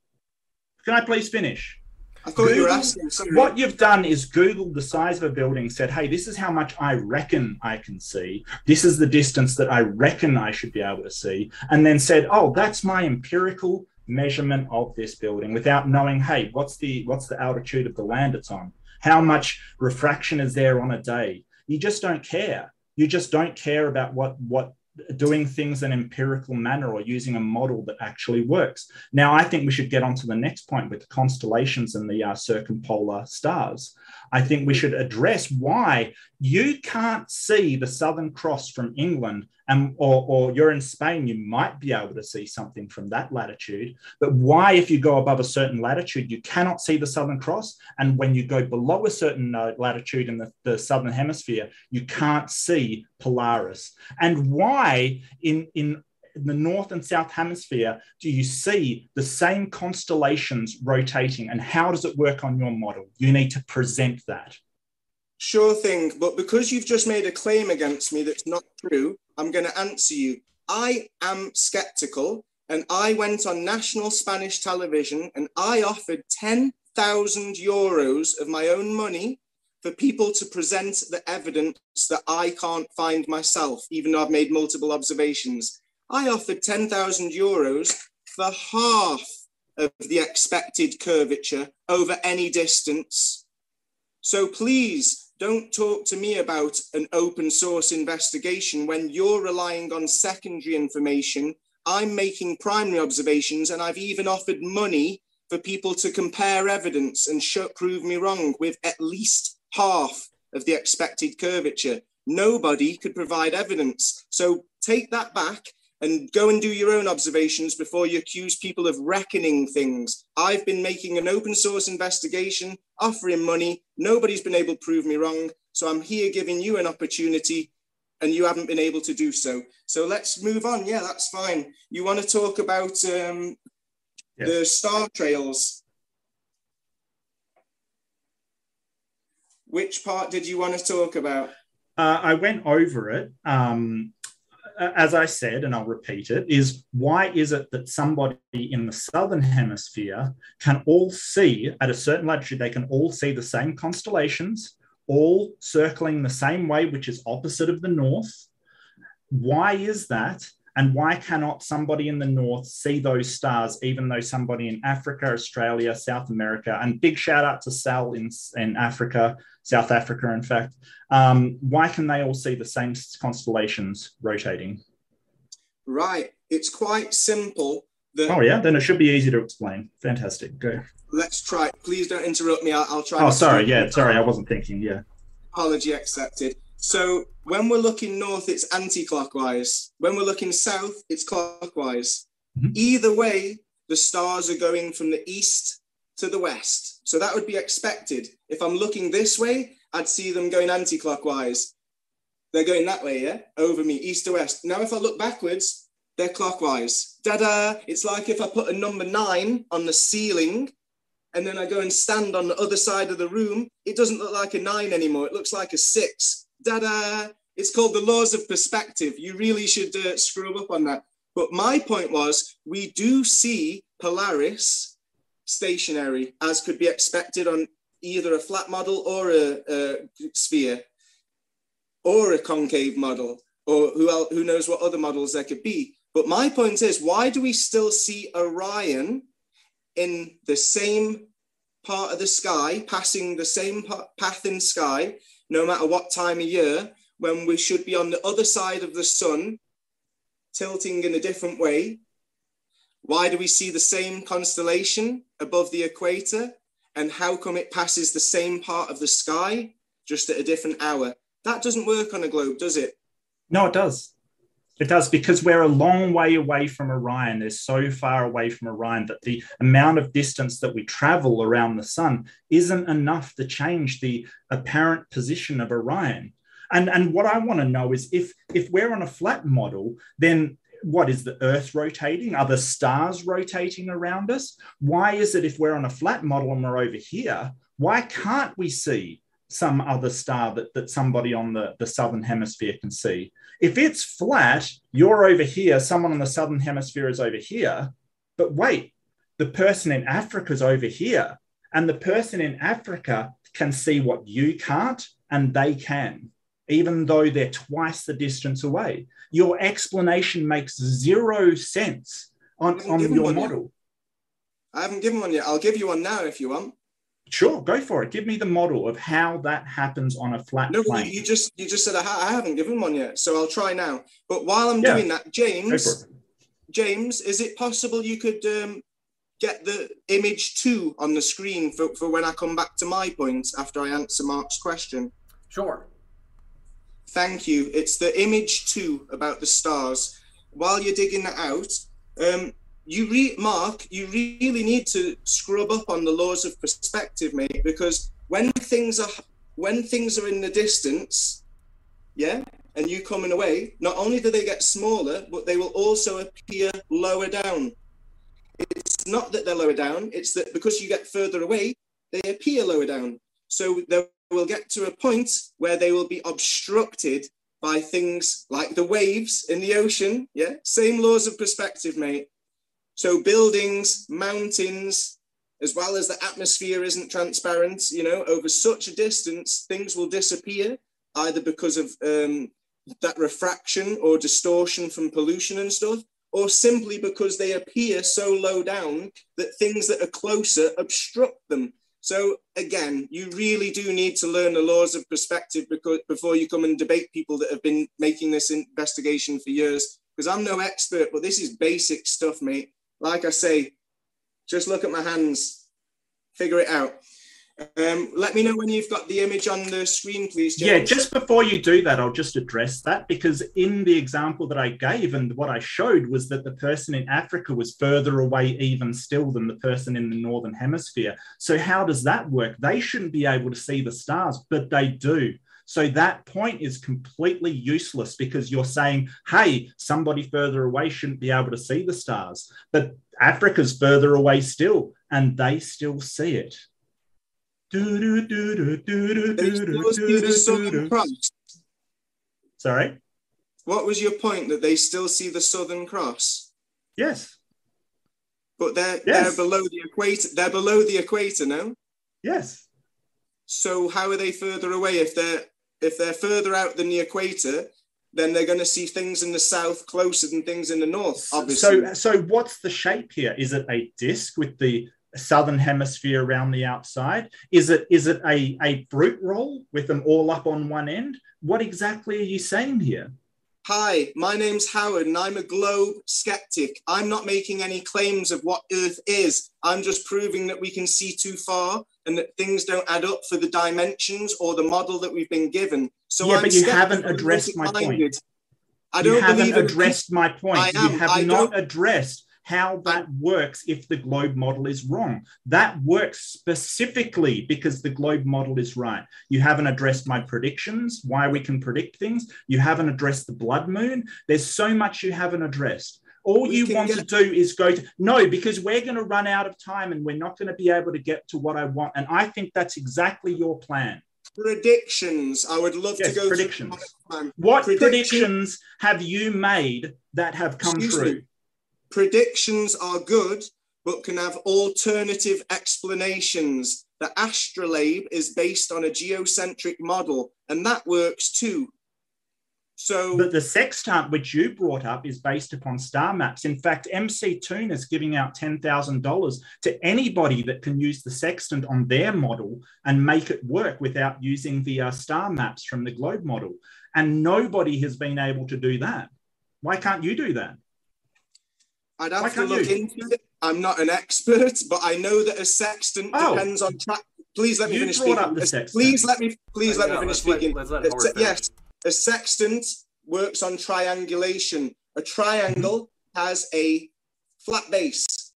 Can I please finish? I thought Google, you were asking. Something. What you've done is Googled the size of a building, said, "Hey, this is how much I reckon I can see. This is the distance that I reckon I should be able to see," and then said, "Oh, that's my empirical measurement of this building," without knowing, hey, what's the what's the altitude of the land it's on? How much refraction is there on a day? You just don't care. You just don't care about what what doing things in an empirical manner or using a model that actually works. Now, I think we should get on to the next point with the constellations and the uh, circumpolar stars. I think we should address why you can't see the Southern Cross from England, and or, or you're in Spain, you might be able to see something from that latitude, but why if you go above a certain latitude, you cannot see the Southern Cross, and when you go below a certain uh, latitude in the, the Southern Hemisphere, you can't see Polaris. And why in, in in the North and South Hemisphere do you see the same constellations rotating, and how does it work on your model? You need to present that. Sure thing, but because you've just made a claim against me that's not true, I'm going to answer you. I am skeptical, and I went on national Spanish television and I offered ten thousand euros of my own money for people to present the evidence that I can't find myself, even though I've made multiple observations. I offered ten thousand euros for half of the expected curvature over any distance. So please don't talk to me about an open source investigation when you're relying on secondary information. I'm making primary observations, and I've even offered money for people to compare evidence and show, prove me wrong with at least half of the expected curvature. Nobody could provide evidence. So take that back and go and do your own observations before you accuse people of reckoning things. I've been making an open source investigation, offering money. Nobody's been able to prove me wrong. So I'm here giving you an opportunity, and you haven't been able to do so. So let's move on. Yeah, that's fine. You want to talk about um, yeah. the star trails? Which part did you want to talk about? Uh, I went over it. Um... As I said, and I'll repeat it, is why is it that somebody in the Southern Hemisphere can all see, at a certain latitude, they can all see the same constellations, all circling the same way, which is opposite of the North? Why is that? And why cannot somebody in the North see those stars, even though somebody in Africa, Australia, South America, and big shout out to Sal in, in Africa, South Africa, in fact, um, why can they all see the same constellations rotating? Right. It's quite simple. That oh, yeah? Then it should be easy to explain. Fantastic. Go. Let's try. Please don't interrupt me. I'll, I'll try. Oh, sorry. Yeah, sorry. I wasn't thinking. Yeah. Apology accepted. So when we're looking north, it's anti-clockwise. When we're looking south, it's clockwise. Mm-hmm. Either way, the stars are going from the east to the west. So that would be expected. If I'm looking this way, I'd see them going anti-clockwise. They're going that way, yeah? Over me, east to west. Now, if I look backwards, they're clockwise. Da-da! It's like if I put a number nine on the ceiling and then I go and stand on the other side of the room, it doesn't look like a nine anymore. It looks like a six. Da-da! It's called the laws of perspective. You really should uh, screw up on that. But my point was, we do see Polaris stationary, as could be expected on either a flat model or a, a sphere or a concave model, or who, else, who knows what other models there could be. But my point is, why do we still see Orion in the same part of the sky, passing the same path in sky, no matter what time of year, when we should be on the other side of the sun, tilting in a different way? Why do we see the same constellation above the equator? And how come it passes the same part of the sky, just at a different hour? That doesn't work on a globe, does it? No, it does. It does, because we're a long way away from Orion. They're so far away from Orion that the amount of distance that we travel around the sun isn't enough to change the apparent position of Orion. And, and what I want to know is if, if we're on a flat model, then what is the Earth rotating? Are the stars rotating around us? Why is it if we're on a flat model and we're over here, why can't we see some other star that, that somebody on the, the southern hemisphere can see? If it's flat, you're over here, someone on the southern hemisphere is over here, but wait, the person in Africa is over here, and the person in Africa can see what you can't and they can, even though they're twice the distance away. Your explanation makes zero sense on, on your model. Yet. I haven't given one yet. I'll give you one now if you want. Sure, go for it. Give me the model of how that happens on a flat no, plane. No, you just, you just said, I, ha- I haven't given one yet, so I'll try now. But while I'm yeah. doing that, James, James, is it possible you could um, get the image two on the screen for, for when I come back to my point after I answer Mark's question? Sure. Thank you. It's the image two about the stars. While you're digging that out, um, you re- Mark, you really need to scrub up on the laws of perspective, mate, because when things are when things are in the distance, yeah, and you coming away, not only do they get smaller, but they will also appear lower down. It's not that they're lower down, it's that because you get further away, they appear lower down. So they're we'll get to a point where they will be obstructed by things like the waves in the ocean. Yeah, same laws of perspective, mate. So buildings, mountains, as well as the atmosphere isn't transparent, you know, over such a distance, things will disappear either because of um, that refraction or distortion from pollution and stuff, or simply because they appear so low down that things that are closer obstruct them. So again, you really do need to learn the laws of perspective because, before you come and debate people that have been making this investigation for years, because I'm no expert, but this is basic stuff, mate. Like I say, just look at my hands, figure it out. Um, let me know when you've got the image on the screen, please, James. Yeah, just before you do that, I'll just address that, because in the example that I gave and what I showed was that the person in Africa was further away even still than the person in the Northern Hemisphere. So how does that work? They shouldn't be able to see the stars, but they do. So that point is completely useless because you're saying, hey, somebody further away shouldn't be able to see the stars, but Africa's further away still, and they still see it. Sorry? What was your point, that they still see the Southern Cross? Yes. But they're yes. they're below the equator. They're below the equator, no? Yes. So how are they further away? If they're if they're further out than the equator, then they're going to see things in the south closer than things in the north, obviously. So so what's the shape here? Is it a disc with the Southern Hemisphere around the outside? Is it is it a, a fruit roll with them all up on one end? What exactly are you saying here? Hi, my name's Howard and I'm a globe skeptic. I'm not making any claims of what Earth is. I'm just proving that we can see too far and that things don't add up for the dimensions or the model that we've been given. So yeah, I'm but you haven't addressed my minded. point. I don't you haven't addressed it. my point. I am. You have I not don't. addressed how that works if the globe model is wrong. That works specifically because the globe model is right. You haven't addressed my predictions, why we can predict things. You haven't addressed the blood moon. There's so much you haven't addressed. All you want to do is go to, no, because we're going to run out of time and we're not going to be able to get to what I want. And I think that's exactly your plan. Predictions. I would love yes, to go predictions. Through what predictions. predictions have you made that have come Excuse through? Me. Predictions are good, but can have alternative explanations. The astrolabe is based on a geocentric model, and that works too. So, but the sextant, which you brought up, is based upon star maps. In fact, M C Toon is giving out ten thousand dollars to anybody that can use the sextant on their model and make it work without using the uh, star maps from the globe model. And nobody has been able to do that. Why can't you do that? I'd have Why to look you? into it. I'm not an expert, but I know that a sextant oh. depends on track. Please let me you finish speaking. Up the sextant. Please let me. Please let know, me finish speaking. Let, let se- yes. A sextant works on triangulation. A triangle has a flat base.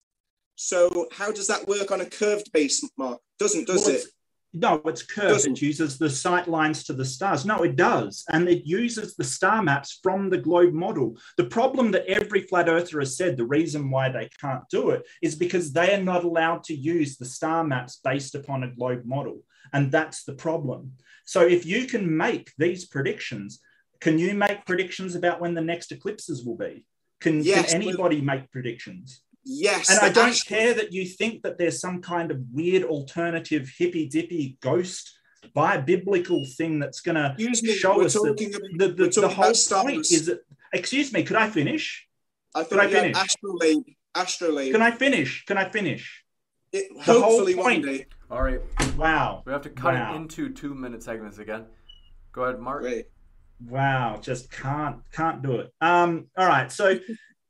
So how does that work on a curved base, Mark? Doesn't, does well, it? It's, no, it's curved. Doesn't. It uses the sight lines to the stars. No, it does. And it uses the star maps from the globe model. The problem that every flat earther has said, the reason why they can't do it is because they are not allowed to use the star maps based upon a globe model. And that's the problem. So if you can make these predictions, can you make predictions about when the next eclipses will be? Can, yes, can anybody make predictions? Yes. And I don't actually care that you think that there's some kind of weird alternative hippy-dippy ghost bi-biblical thing that's going to show us that the, the, the whole point is that, excuse me, could I finish? I could I finish? Astrolabe, astrolabe. Can I finish? Can I finish? It, the hopefully whole point. One day. All right. Wow. We have to cut wow. it into two-minute segments again. Go ahead, Mark. Wait. Wow. Just can't can't do it. Um. All right. So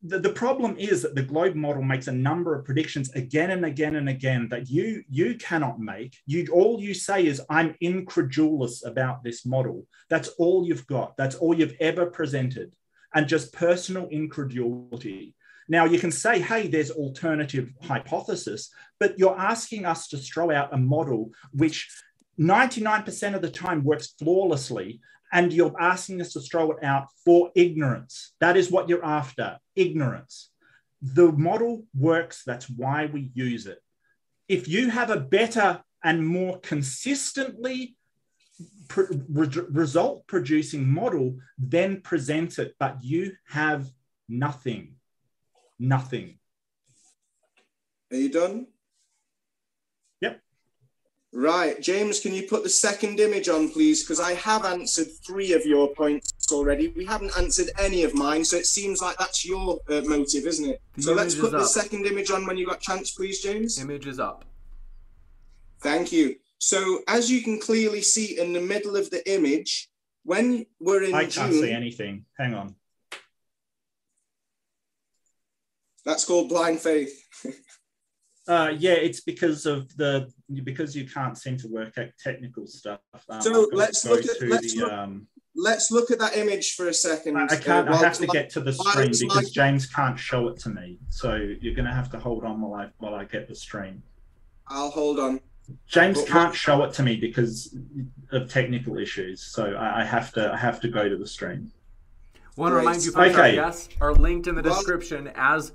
the, the problem is that the globe model makes a number of predictions again and again and again that you you cannot make. You all you say is I'm incredulous about this model. That's all you've got. That's all you've ever presented, and just personal incredulity. Now, you can say, hey, there's alternative hypothesis, but you're asking us to throw out a model which ninety-nine percent of the time works flawlessly, and you're asking us to throw it out for ignorance. That is what you're after, ignorance. The model works. That's why we use it. If you have a better and more consistently pre- re- result-producing model, then present it, but you have nothing. Nothing. Are you done? Yep. Right. James, can you put the second image on, please? Because I have answered three of your points already. We haven't answered any of mine, so it seems like that's your uh, motive, isn't it? The so let's put the second image on when you got a chance, please, James. Image is up. Thank you. So as you can clearly see in the middle of the image, when we're in June... I can't June, see anything. Hang on. That's called blind faith. uh, yeah, it's because of the because you can't seem to work out technical stuff. Um, so let's look at let's, the, look, um, let's look at that image for a second. I, I can't. Uh, I have to get to the screen because James can't show it to me. So you're going to have to hold on while I while I get the stream. I'll hold on. James can't show it to me because of technical issues. So I, I have to I have to go to the stream. Want to remind you, folks, our guests are linked in the description as.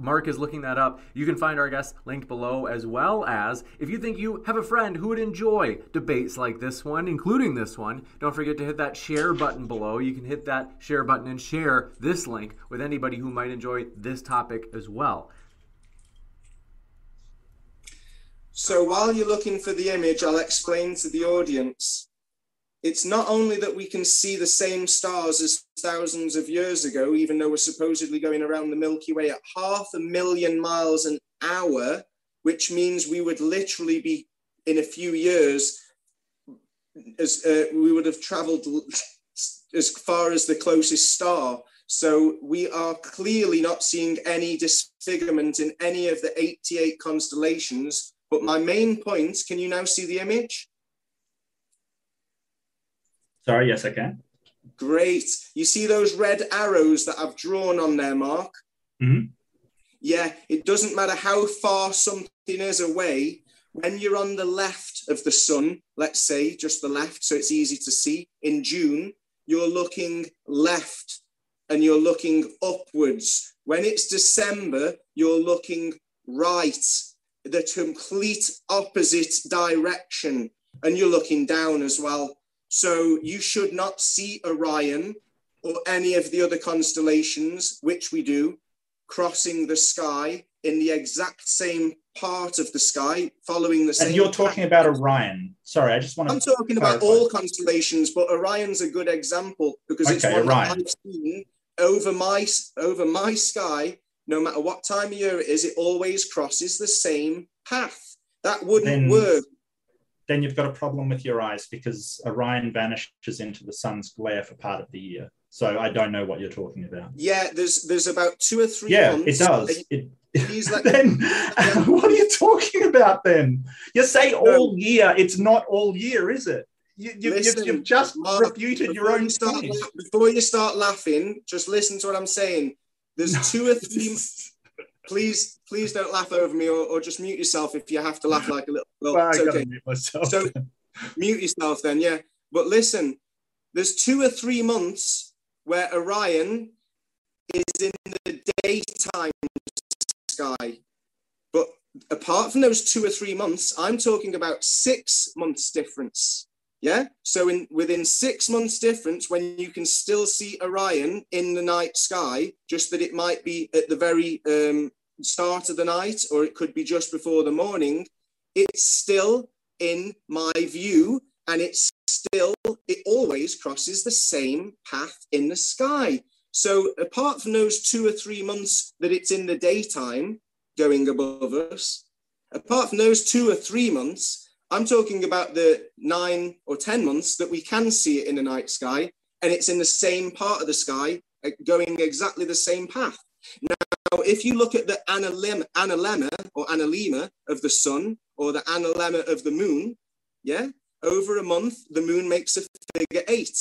Mark is looking that up. You can find our guests linked below, as well as if you think you have a friend who would enjoy debates like this one, including this one, don't forget to hit that share button below. You can hit that share button and share this link with anybody who might enjoy this topic as well. So while you're looking for the image, I'll explain to the audience. It's not only that we can see the same stars as thousands of years ago, even though we're supposedly going around the Milky Way at half a million miles an hour, which means we would literally be in a few years, as uh, we would have traveled as far as the closest star. So we are clearly not seeing any disfigurement in any of the eighty-eight constellations. But my main point, can you now see the image? Sorry, yes, I can. Great. You see those red arrows that I've drawn on there, Mark? Mm-hmm. Yeah, it doesn't matter how far something is away. When you're on the left of the sun, let's say just the left, so it's easy to see, in June, you're looking left and you're looking upwards. When it's December, you're looking right, the complete opposite direction, and you're looking down as well. So you should not see Orion or any of the other constellations, which we do, crossing the sky in the exact same part of the sky, following the same... And you're talking about Orion. Sorry, I just want to... I'm talking about all constellations, but Orion's a good example because it's one that I've seen over my, over my sky. No matter what time of year it is, it always crosses the same path. That wouldn't work. Then you've got a problem with your eyes because Orion vanishes into the sun's glare for part of the year. So I don't know what you're talking about. Yeah, there's there's about two or three yeah, months. Yeah, it does. It, like, then, yeah. What are you talking about then? You say no. all year. It's not all year, is it? You, you, listen, you've, you've just Mark, refuted your own stuff. Before you start laughing, just listen to what I'm saying. There's no. two or three... Please, please don't laugh over me, or, or just mute yourself if you have to laugh like a little... Well, well, it's I okay. mute myself. So mute yourself then, yeah. But listen, there's two or three months... where Orion is in the daytime sky. But apart from those two or three months, I'm talking about six months difference, yeah? So in within six months difference, when you can still see Orion in the night sky, just that it might be at the very um, start of the night, or it could be just before the morning, it's still in my view, and it's still, it always crosses the same path in the sky. So apart from those two or three months that it's in the daytime going above us, apart from those two or three months, I'm talking about the nine or ten months that we can see it in the night sky, and it's in the same part of the sky going exactly the same path. Now, if you look at the analemma, analemma or analemma of the sun, or the analemma of the moon, yeah? Over a month, the moon makes a figure eight.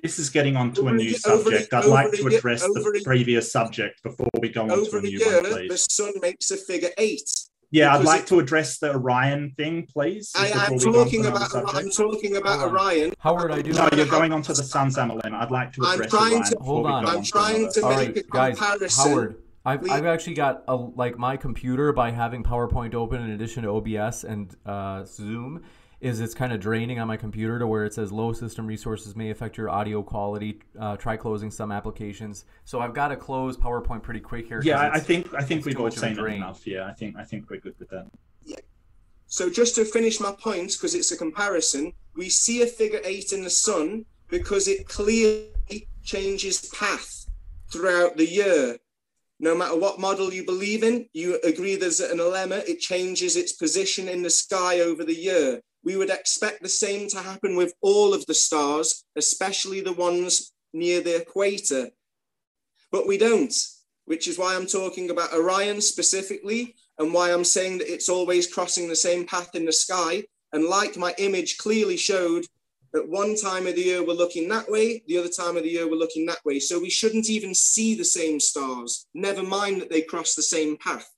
This is getting on to a new subject. I'd like to address the previous subject before we go on to a new one, please. The sun makes a figure eight. Yeah, I'd like to address the Orion thing, please. I'm talking about I'm talking about Orion. Howard, I do. No, you're going on to the sun's analemma. I'd like to address Orion. Hold on. I'm trying to make a comparison. Howard. I've, I've actually got, a, like, my computer, by having PowerPoint open in addition to O B S and uh, Zoom, is it's kind of draining on my computer to where it says low system resources may affect your audio quality. Uh, try closing some applications. So I've got to close PowerPoint pretty quick here. Yeah, I think I think we've all seen enough. Yeah, I think I think we're good with that. Yeah. So just to finish my point, because it's a comparison, we see a figure eight in the sun because it clearly changes path throughout the year. No matter what model you believe in, you agree there's an analemma. It changes its position in the sky over the year. We would expect the same to happen with all of the stars, especially the ones near the equator. But we don't, which is why I'm talking about Orion specifically, and why I'm saying that it's always crossing the same path in the sky. And like my image clearly showed, at one time of the year we're looking that way, the other time of the year we're looking that way. So we shouldn't even see the same stars, never mind that they cross the same path.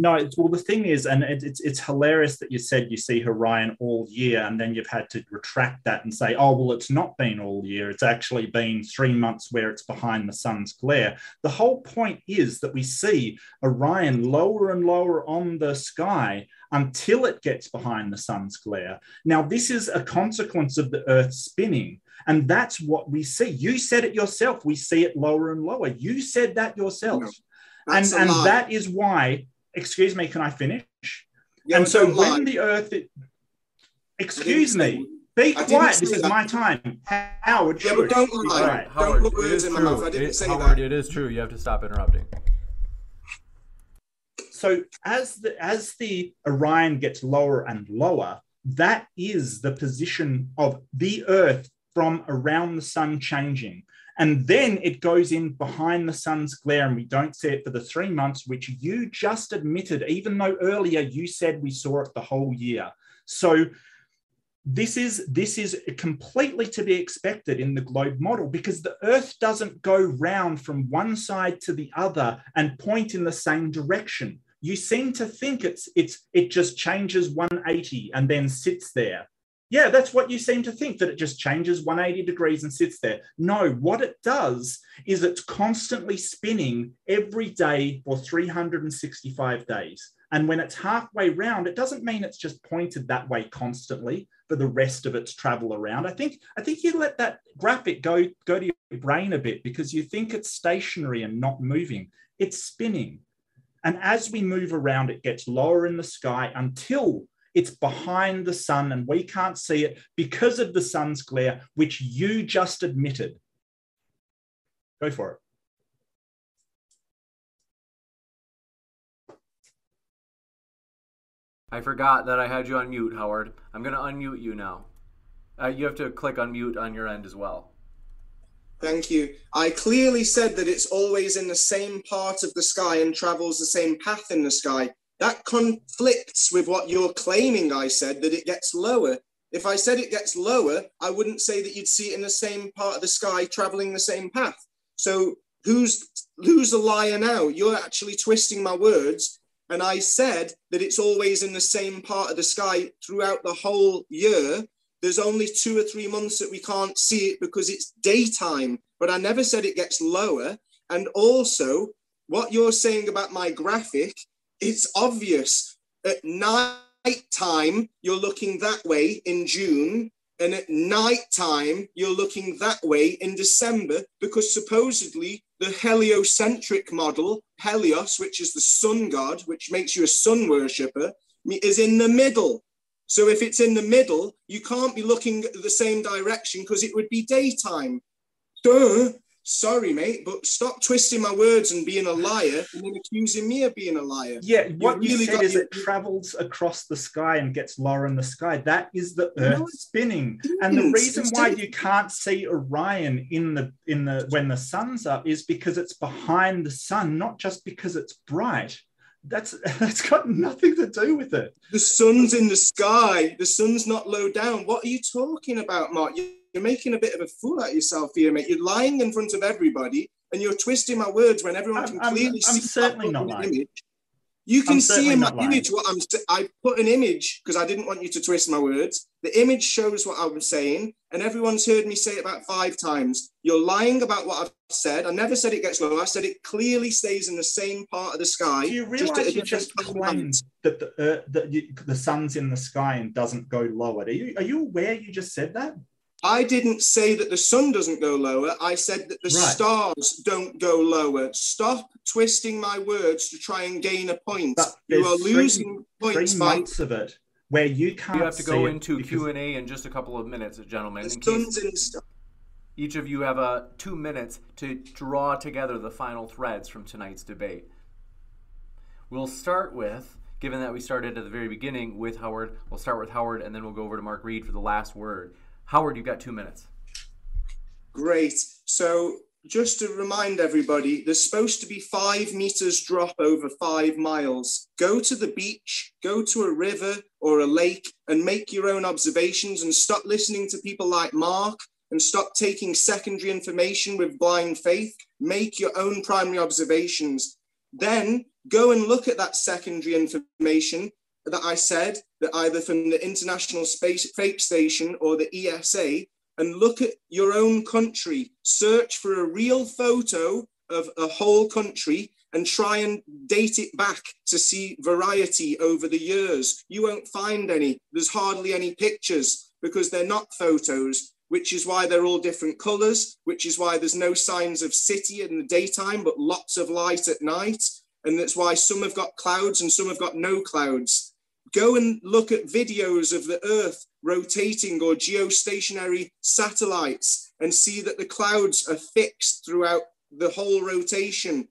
No, it's, well, the thing is, and it, it's it's hilarious that you said you see Orion all year, and then you've had to retract that and say, oh, well, it's not been all year. It's actually been three months where it's behind the sun's glare. The whole point is that we see Orion lower and lower on the sky until it gets behind the sun's glare. Now, this is a consequence of the Earth spinning. And that's what we see. You said it yourself. We see it lower and lower. You said that yourself. No, and and that is why... Excuse me, can I finish? Yeah, and so when lie. the Earth... It, excuse me. Be quiet. This is that. my time. Howard, yeah, but don't lie. Right. Howard, don't put words in my mouth. I didn't it, say Howard, that. It is true. You have to stop interrupting. So as the, as the Orion gets lower and lower, that is the position of the Earth from around the sun changing. And then it goes in behind the sun's glare, and we don't see it for the three months, which you just admitted, even though earlier you said we saw it the whole year. So This is, this is completely to be expected in the globe model, because the Earth doesn't go round from one side to the other and point in the same direction. You seem to think it's it's it just changes one hundred eighty and then sits there. Yeah, that's what you seem to think, that it just changes one hundred eighty degrees and sits there. No, what it does is it's constantly spinning every day for three hundred sixty-five days. And when it's halfway round, it doesn't mean it's just pointed that way constantly for the rest of its travel around. I think I think you let that graphic go, go to your brain a bit, because you think it's stationary and not moving. It's spinning. And as we move around, it gets lower in the sky until it's behind the sun and we can't see it because of the sun's glare, which you just admitted. Go for it. I forgot that I had you on mute, Howard. I'm going to unmute you now. Uh, you have to click unmute on your end as well. Thank you. I clearly said that it's always in the same part of the sky and travels the same path in the sky. That conflicts with what you're claiming I said, that it gets lower. If I said it gets lower, I wouldn't say that you'd see it in the same part of the sky traveling the same path. So who's, who's the liar now? You're actually twisting my words. And I said that it's always in the same part of the sky throughout the whole year. There's only two or three months that we can't see it because it's daytime. But I never said it gets lower. And also, what you're saying about my graphic, it's obvious. At night time, you're looking that way in June. And at night time, you're looking that way in December, because supposedly the heliocentric model, Helios, which is the sun god, which makes you a sun worshipper, is in the middle. So if it's in the middle, you can't be looking at the same direction because it would be daytime. Duh. Sorry, mate, but stop twisting my words and being a liar and then accusing me of being a liar. Yeah, what you, really you said is your... it travels across the sky and gets lower in the sky. That is the Earth no, spinning. And the reason it's why you can't see Orion in the in the when the sun's up is because it's behind the sun, not just because it's bright. That's that's got nothing to do with it. The sun's in the sky. The sun's not low down. What are you talking about, Mark? You... You're making a bit of a fool out of yourself here, mate. You're lying in front of everybody, and you're twisting my words when everyone can I'm, clearly I'm, see. I'm certainly not lying. Image. You can I'm see in my lying. image what I'm saying. I put an image because I didn't want you to twist my words. The image shows what I was saying, and everyone's heard me say it about five times. You're lying about what I've said. I never said it gets lower. I said it clearly stays in the same part of the sky. Do you realise just you just claimed that the uh, that you, the sun's in the sky and doesn't go lower? Are you are you aware you just said that? I didn't say that the sun doesn't go lower. I said that the right. stars don't go lower. Stop twisting my words to try and gain a point. But you are three, losing points three by months of it where you can't. You have to go into Q and A in just a couple of minutes, gentlemen. The in sun's in the each of you have uh, two minutes to draw together the final threads from tonight's debate. We'll start with, given that we started at the very beginning with Howard, we'll start with Howard, and then we'll go over to Mark Reed for the last word. Howard, you've got two minutes. Great. So just to remind everybody, there's supposed to be five meters drop over five miles. Go to the beach, go to a river or a lake and make your own observations, and stop listening to people like Mark and stop taking secondary information with blind faith. Make your own primary observations. Then go and look at that secondary information that I said, that either from the International Space Station or the E S A, and look at your own country. Search for a real photo of a whole country and try and date it back to see variety over the years. You won't find any. There's hardly any pictures because they're not photos, which is why they're all different colors, which is why there's no signs of city in the daytime, but lots of light at night. And that's why some have got clouds and some have got no clouds. Go and look at videos of the Earth rotating or geostationary satellites and see that the clouds are fixed throughout the whole rotation.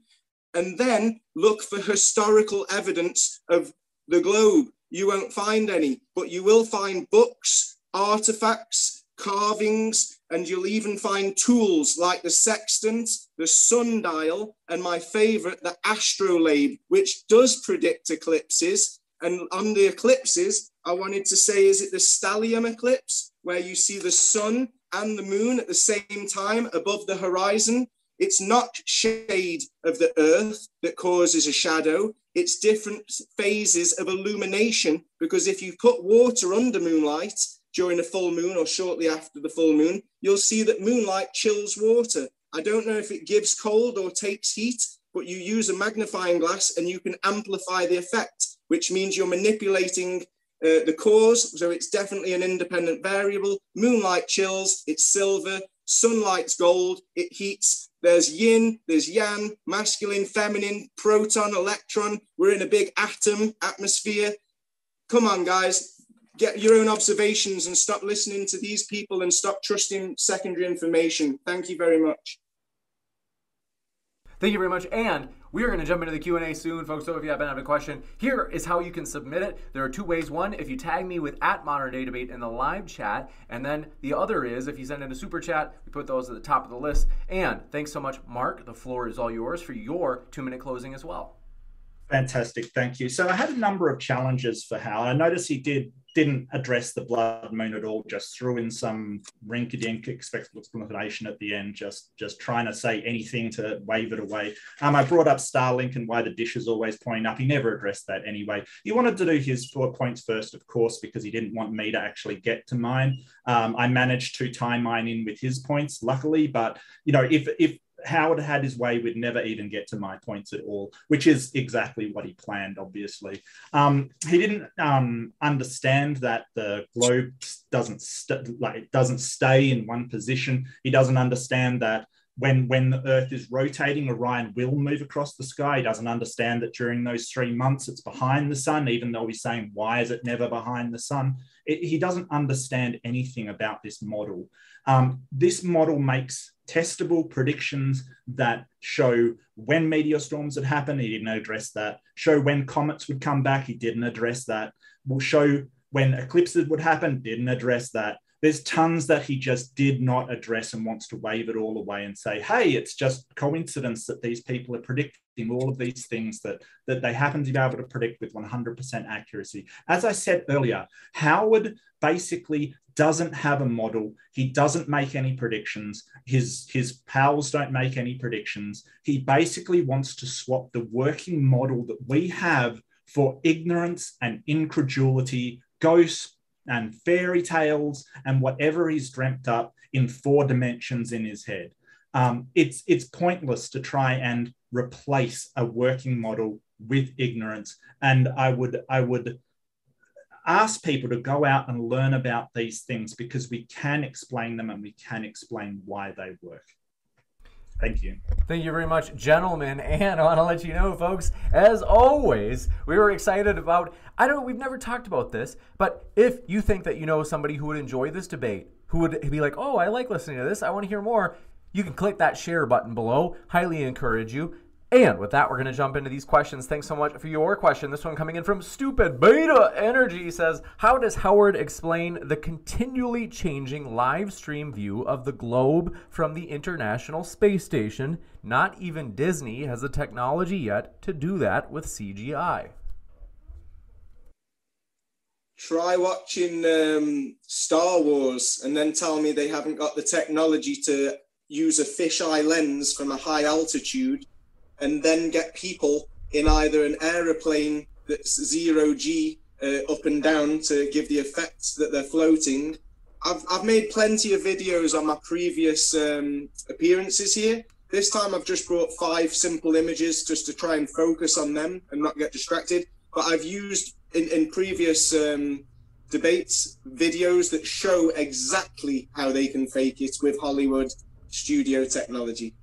And then look for historical evidence of the globe. You won't find any, but you will find books, artifacts, carvings, and you'll even find tools like the sextant, the sundial, and my favorite, the astrolabe, which does predict eclipses. And on the eclipses, I wanted to say, is it the stellium eclipse, where you see the sun and the moon at the same time above the horizon? It's not shade of the earth that causes a shadow. It's different phases of illumination, because if you put water under moonlight during a full moon or shortly after the full moon, you'll see that moonlight chills water. I don't know if it gives cold or takes heat, but you use a magnifying glass and you can amplify the effect, which means you're manipulating uh, the cause. So it's definitely an independent variable. Moonlight chills, it's silver. Sunlight's gold, it heats. There's yin, there's yang, masculine, feminine, proton, electron. We're in a big atom atmosphere. Come on, guys, get your own observations and stop listening to these people and stop trusting secondary information. Thank you very much. Thank you very much. And we are going to jump into the Q and A soon, folks. So if you happen to have a question, here is how you can submit it. There are two ways. One, if you tag me with at Modern Day Debate in the live chat. And then the other is if you send in a super chat, we put those at the top of the list. And thanks so much, Mark. The floor is all yours for your two-minute closing as well. Fantastic. Thank you. So I had a number of challenges for Howard. I noticed he did, didn't address the blood moon at all, just threw in some rinky-dink explanation at the end, just, just trying to say anything to wave it away. Um, I brought up Starlink and why the dish is always pointing up. He never addressed that anyway. He wanted to do his four points first, of course, because he didn't want me to actually get to mine. Um, I managed to tie mine in with his points, luckily, but, you know, if if Howard had his way, we'd never even get to my points at all, which is exactly what he planned, obviously. Um, he didn't um, understand that the globe doesn't st- like it doesn't stay in one position. He doesn't understand that when, when the Earth is rotating, Orion will move across the sky. He doesn't understand that during those three months, it's behind the sun, even though he's saying, why is it never behind the sun? It, he doesn't understand anything about this model. Um, this model makes testable predictions that show when meteor storms had happened. He didn't address that. Show when comets would come back. He didn't address that. Will show when eclipses would happen. Didn't address that. There's tons that he just did not address and wants to wave it all away and say, hey, it's just coincidence that these people are predicting all of these things that, that they happen to be able to predict with one hundred percent accuracy. As I said earlier, Howard basically doesn't have a model. He doesn't make any predictions. His, his pals don't make any predictions. He basically wants to swap the working model that we have for ignorance and incredulity, ghosts, and fairy tales and whatever he's dreamt up in four dimensions in his head. Um, it's, it's pointless to try and replace a working model with ignorance. And I would, I would ask people to go out and learn about these things, because we can explain them and we can explain why they work. Thank you. Thank you very much, gentlemen. And I want to let you know, folks, as always, we were excited about, I don't know, we've never talked about this, but if you think that you know somebody who would enjoy this debate, who would be like, oh, I like listening to this, I want to hear more, you can click that share button below. Highly encourage you. And with that, we're going to jump into these questions. Thanks so much for your question. This one coming in from Stupid Beta Energy says, how does Howard explain the continually changing live stream view of the globe from the International Space Station? Not even Disney has the technology yet to do that with C G I. Try watching um, Star Wars and then tell me they haven't got the technology to use a fisheye lens from a high altitude, and then get people in either an aeroplane that's zero G uh, up and down to give the effects that they're floating. I've, I've made plenty of videos on my previous um, appearances here. This time I've just brought five simple images just to try and focus on them and not get distracted. But I've used in, in previous um, debates videos that show exactly how they can fake it with Hollywood studio technology.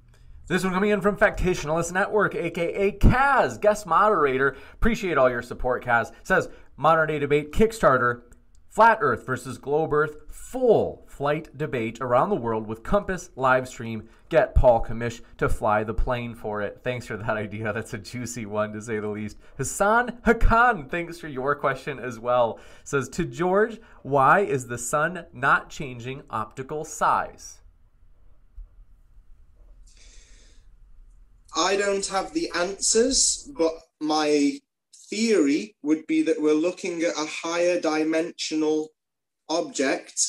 This one coming in from Factitionalist Network, a k a. Kaz, guest moderator. Appreciate all your support, Kaz. Says, Modern Day Debate Kickstarter, Flat Earth versus Globe Earth, full flight debate around the world with Compass live stream. Get Paul Kamish to fly the plane for it. Thanks for that idea. That's a juicy one, to say the least. Hassan Hakan, thanks for your question as well. Says, to George, why is the sun not changing optical size? I don't have the answers, but my theory would be that we're looking at a higher dimensional object,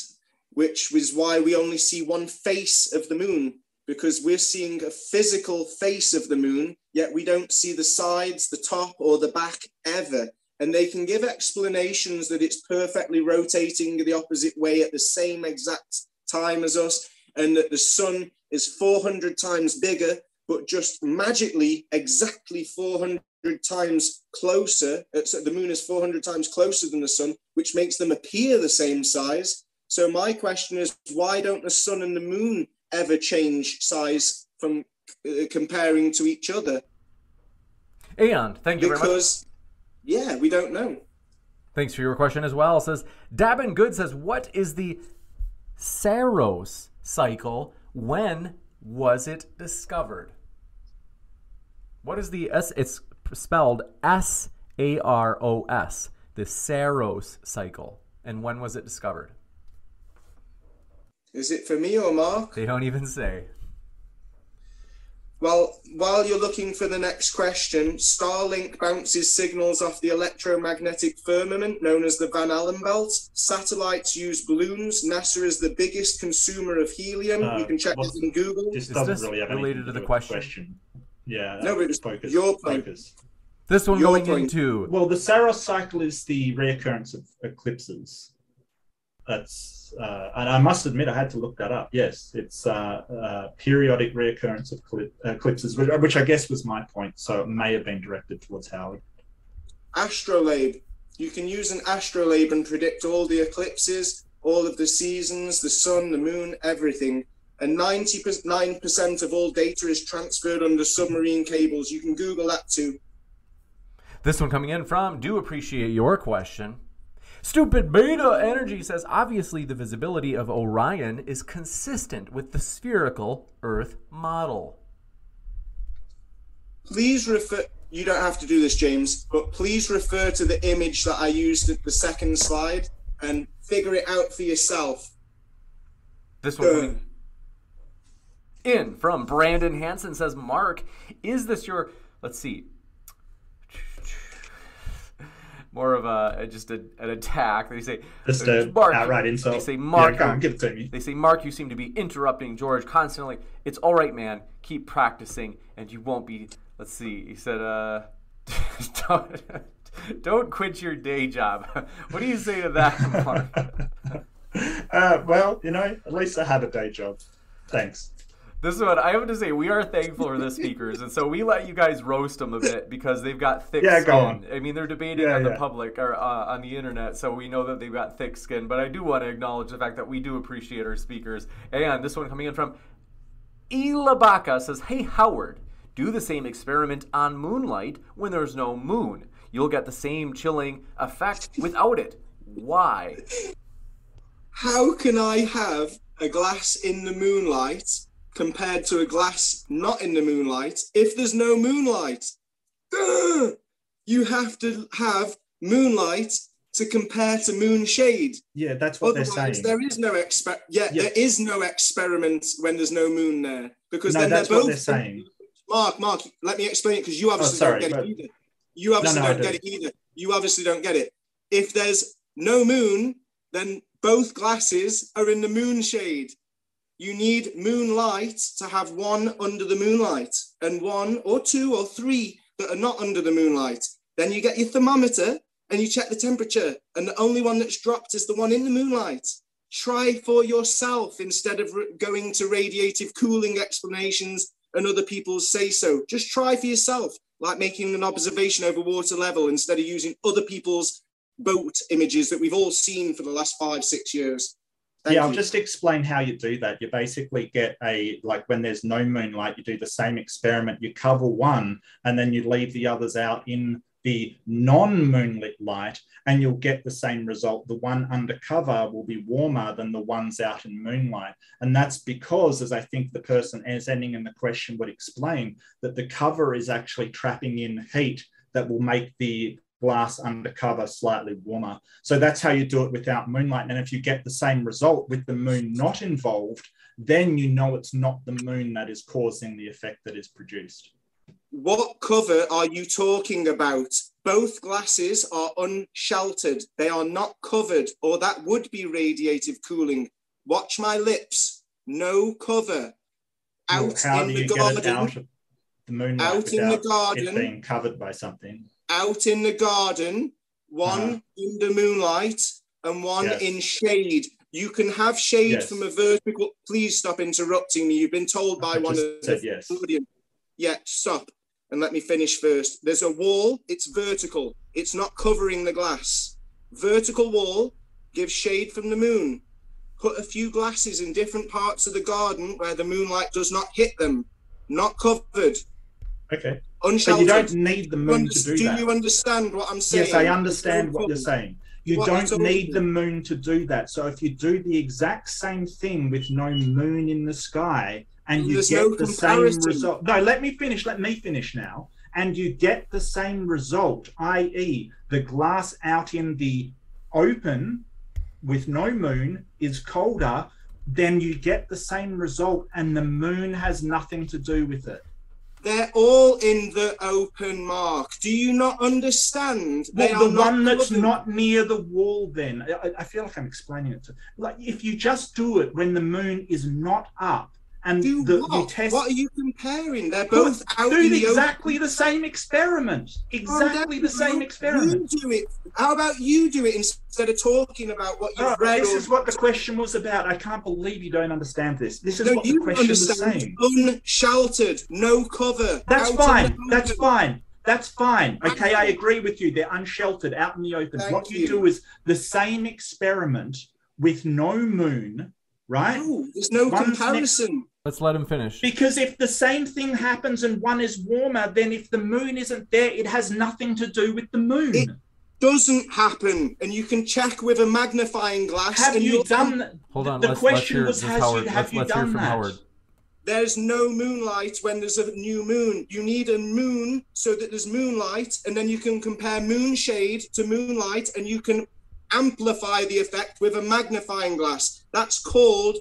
which was why we only see one face of the moon, because we're seeing a physical face of the moon, yet we don't see the sides, the top, or the back ever. And they can give explanations that it's perfectly rotating the opposite way at the same exact time as us, and that the sun is four hundred times bigger, but just magically exactly four hundred times closer. So the moon is four hundred times closer than the sun, which makes them appear the same size. So my question is, why don't the sun and the moon ever change size from uh, comparing to each other? Ian, thank you because, very much. Because, yeah, we don't know. Thanks for your question as well. It says, Dabin Good says, what is the Saros cycle? When was it discovered? What is the S? It's spelled S A R O S, the Saros cycle. And when was it discovered? Is it for me or Mark? They don't even say. Well, while you're looking for the next question, Starlink bounces signals off the electromagnetic firmament known as the Van Allen belt. Satellites use balloons. NASA is the biggest consumer of helium. Uh, you can check well, this in Google. This doesn't is this really have related to the question? question. Yeah. No, but it was focus. Your point. Focus. This one your going point. into... Well, the Saros cycle is the reoccurrence of eclipses. That's uh, and I must admit I had to look that up. Yes, it's uh, uh, periodic reoccurrence of eclipses, which, which I guess was my point. So it may have been directed towards Howard. Astrolabe. You can use an astrolabe and predict all the eclipses, all of the seasons, the sun, the moon, everything. And ninety-nine percent of all data is transferred under submarine cables. You can Google that too. This one coming in from, do appreciate your question. Stupid Beta Energy says, obviously the visibility of Orion is consistent with the spherical Earth model. Please refer, you don't have to do this, James, but please refer to the image that I used at the second slide and figure it out for yourself. This one uh. in from Brandon Hansen says, Mark, is this your, let's see, more of a just a, an attack. They say, just a Mark, outright insult. They say, Mark, yeah, give it to me. They say, Mark, you seem to be interrupting George constantly. It's all right, man. Keep practicing, and you won't be. Let's see. He said, uh, don't, don't quit your day job. What do you say to that, Mark? uh, well, you know, at least I have a day job. Thanks. This is what I have to say. We are thankful for the speakers, and so we let you guys roast them a bit because they've got thick yeah, skin. Go on. I mean, they're debating yeah, on yeah. the public or uh, on the internet, so we know that they've got thick skin. But I do want to acknowledge the fact that we do appreciate our speakers. And this one coming in from Elabaka says, "Hey Howard, do the same experiment on moonlight when there's no moon. You'll get the same chilling effect without it. Why? How can I have a glass in the moonlight compared to a glass not in the moonlight if there's no moonlight? Ugh! You have to have moonlight to compare to moonshade. Yeah, that's what Otherwise, they're saying. There is no exper- yeah, yeah, there is no experiment when there's no moon there. Because no, then that's they're both what they're saying. Mark, Mark, let me explain it because you obviously oh, sorry, don't get but... it either. You obviously no, no, don't do. get it either. You obviously don't get it. If there's no moon, then both glasses are in the moonshade. You need moonlight to have one under the moonlight and one or two or three that are not under the moonlight. Then you get your thermometer and you check the temperature, and the only one that's dropped is the one in the moonlight. Try for yourself instead of going to radiative cooling explanations and other people's say-so. Just try for yourself, like making an observation over water level instead of using other people's boat images that we've all seen for the last five, six years. Thank yeah, I'll you. just explain how you do that. You basically get a, like when there's no moonlight, you do the same experiment. You cover one and then you leave the others out in the non-moonlit light and you'll get the same result. The one under cover will be warmer than the ones out in moonlight. And that's because, as I think the person as ending in the question would explain, that the cover is actually trapping in heat that will make the glass under cover slightly warmer. So that's how you do it without moonlight. And if you get the same result with the moon not involved, then you know it's not the moon that is causing the effect that is produced. What cover are you talking about? Both glasses are unsheltered. They are not covered, or that would be radiative cooling. Watch my lips. No cover. Out well, in the garden. Out, of the moonlight out in the garden. It being covered by something. Out in the garden. One uh-huh. in the moonlight and one yes. in shade. You can have shade yes. from a vertical. Please stop interrupting me. You've been told by I one of the yes. audience. Yeah, stop. And let me finish first. There's a wall, it's vertical. It's not covering the glass. Vertical wall gives shade from the moon. Put a few glasses in different parts of the garden where the moonlight does not hit them. Not covered. Okay. Unsheltered. But you don't need the moon to do, do that. Do you understand what I'm saying? Yes, I understand what you're saying. You what don't need the moon to do that. So if you do the exact same thing with no moon in the sky, and you There's get no the comparison. same result. No, let me finish. Let me finish now. And you get the same result, that is the glass out in the open with no moon is colder, then you get the same result and the moon has nothing to do with it. They're all in the open, Mark. Do you not understand? Well, they are the one that's looking... not near the wall then. I, I feel like I'm explaining it to... Like, if you just do it when the moon is not up, and do the, what? You test, what are you comparing? They're both out do in the exactly open. the same experiment. Exactly oh, the same experiment. You do it. How about you do it instead of talking about what you've oh, read? This is what the question was about. I can't believe you don't understand this. This is no, what the question was saying. Unsheltered, no cover. That's fine. That's fine. That's fine. Okay, I agree with you. They're unsheltered, out in the open. Thank what you, you do is the same experiment with no moon, right? No, there's no One's comparison. Next- Let's let him finish. Because if the same thing happens and one is warmer, then if the moon isn't there, it has nothing to do with the moon. It doesn't happen. And you can check with a magnifying glass. Have you done that? Hold on. The let's, question let's hear, was, has you, have let's, you let's done that? Howard. There's no moonlight when there's a new moon. You need a moon so that there's moonlight. And then you can compare moon shade to moonlight. And you can amplify the effect with a magnifying glass. That's called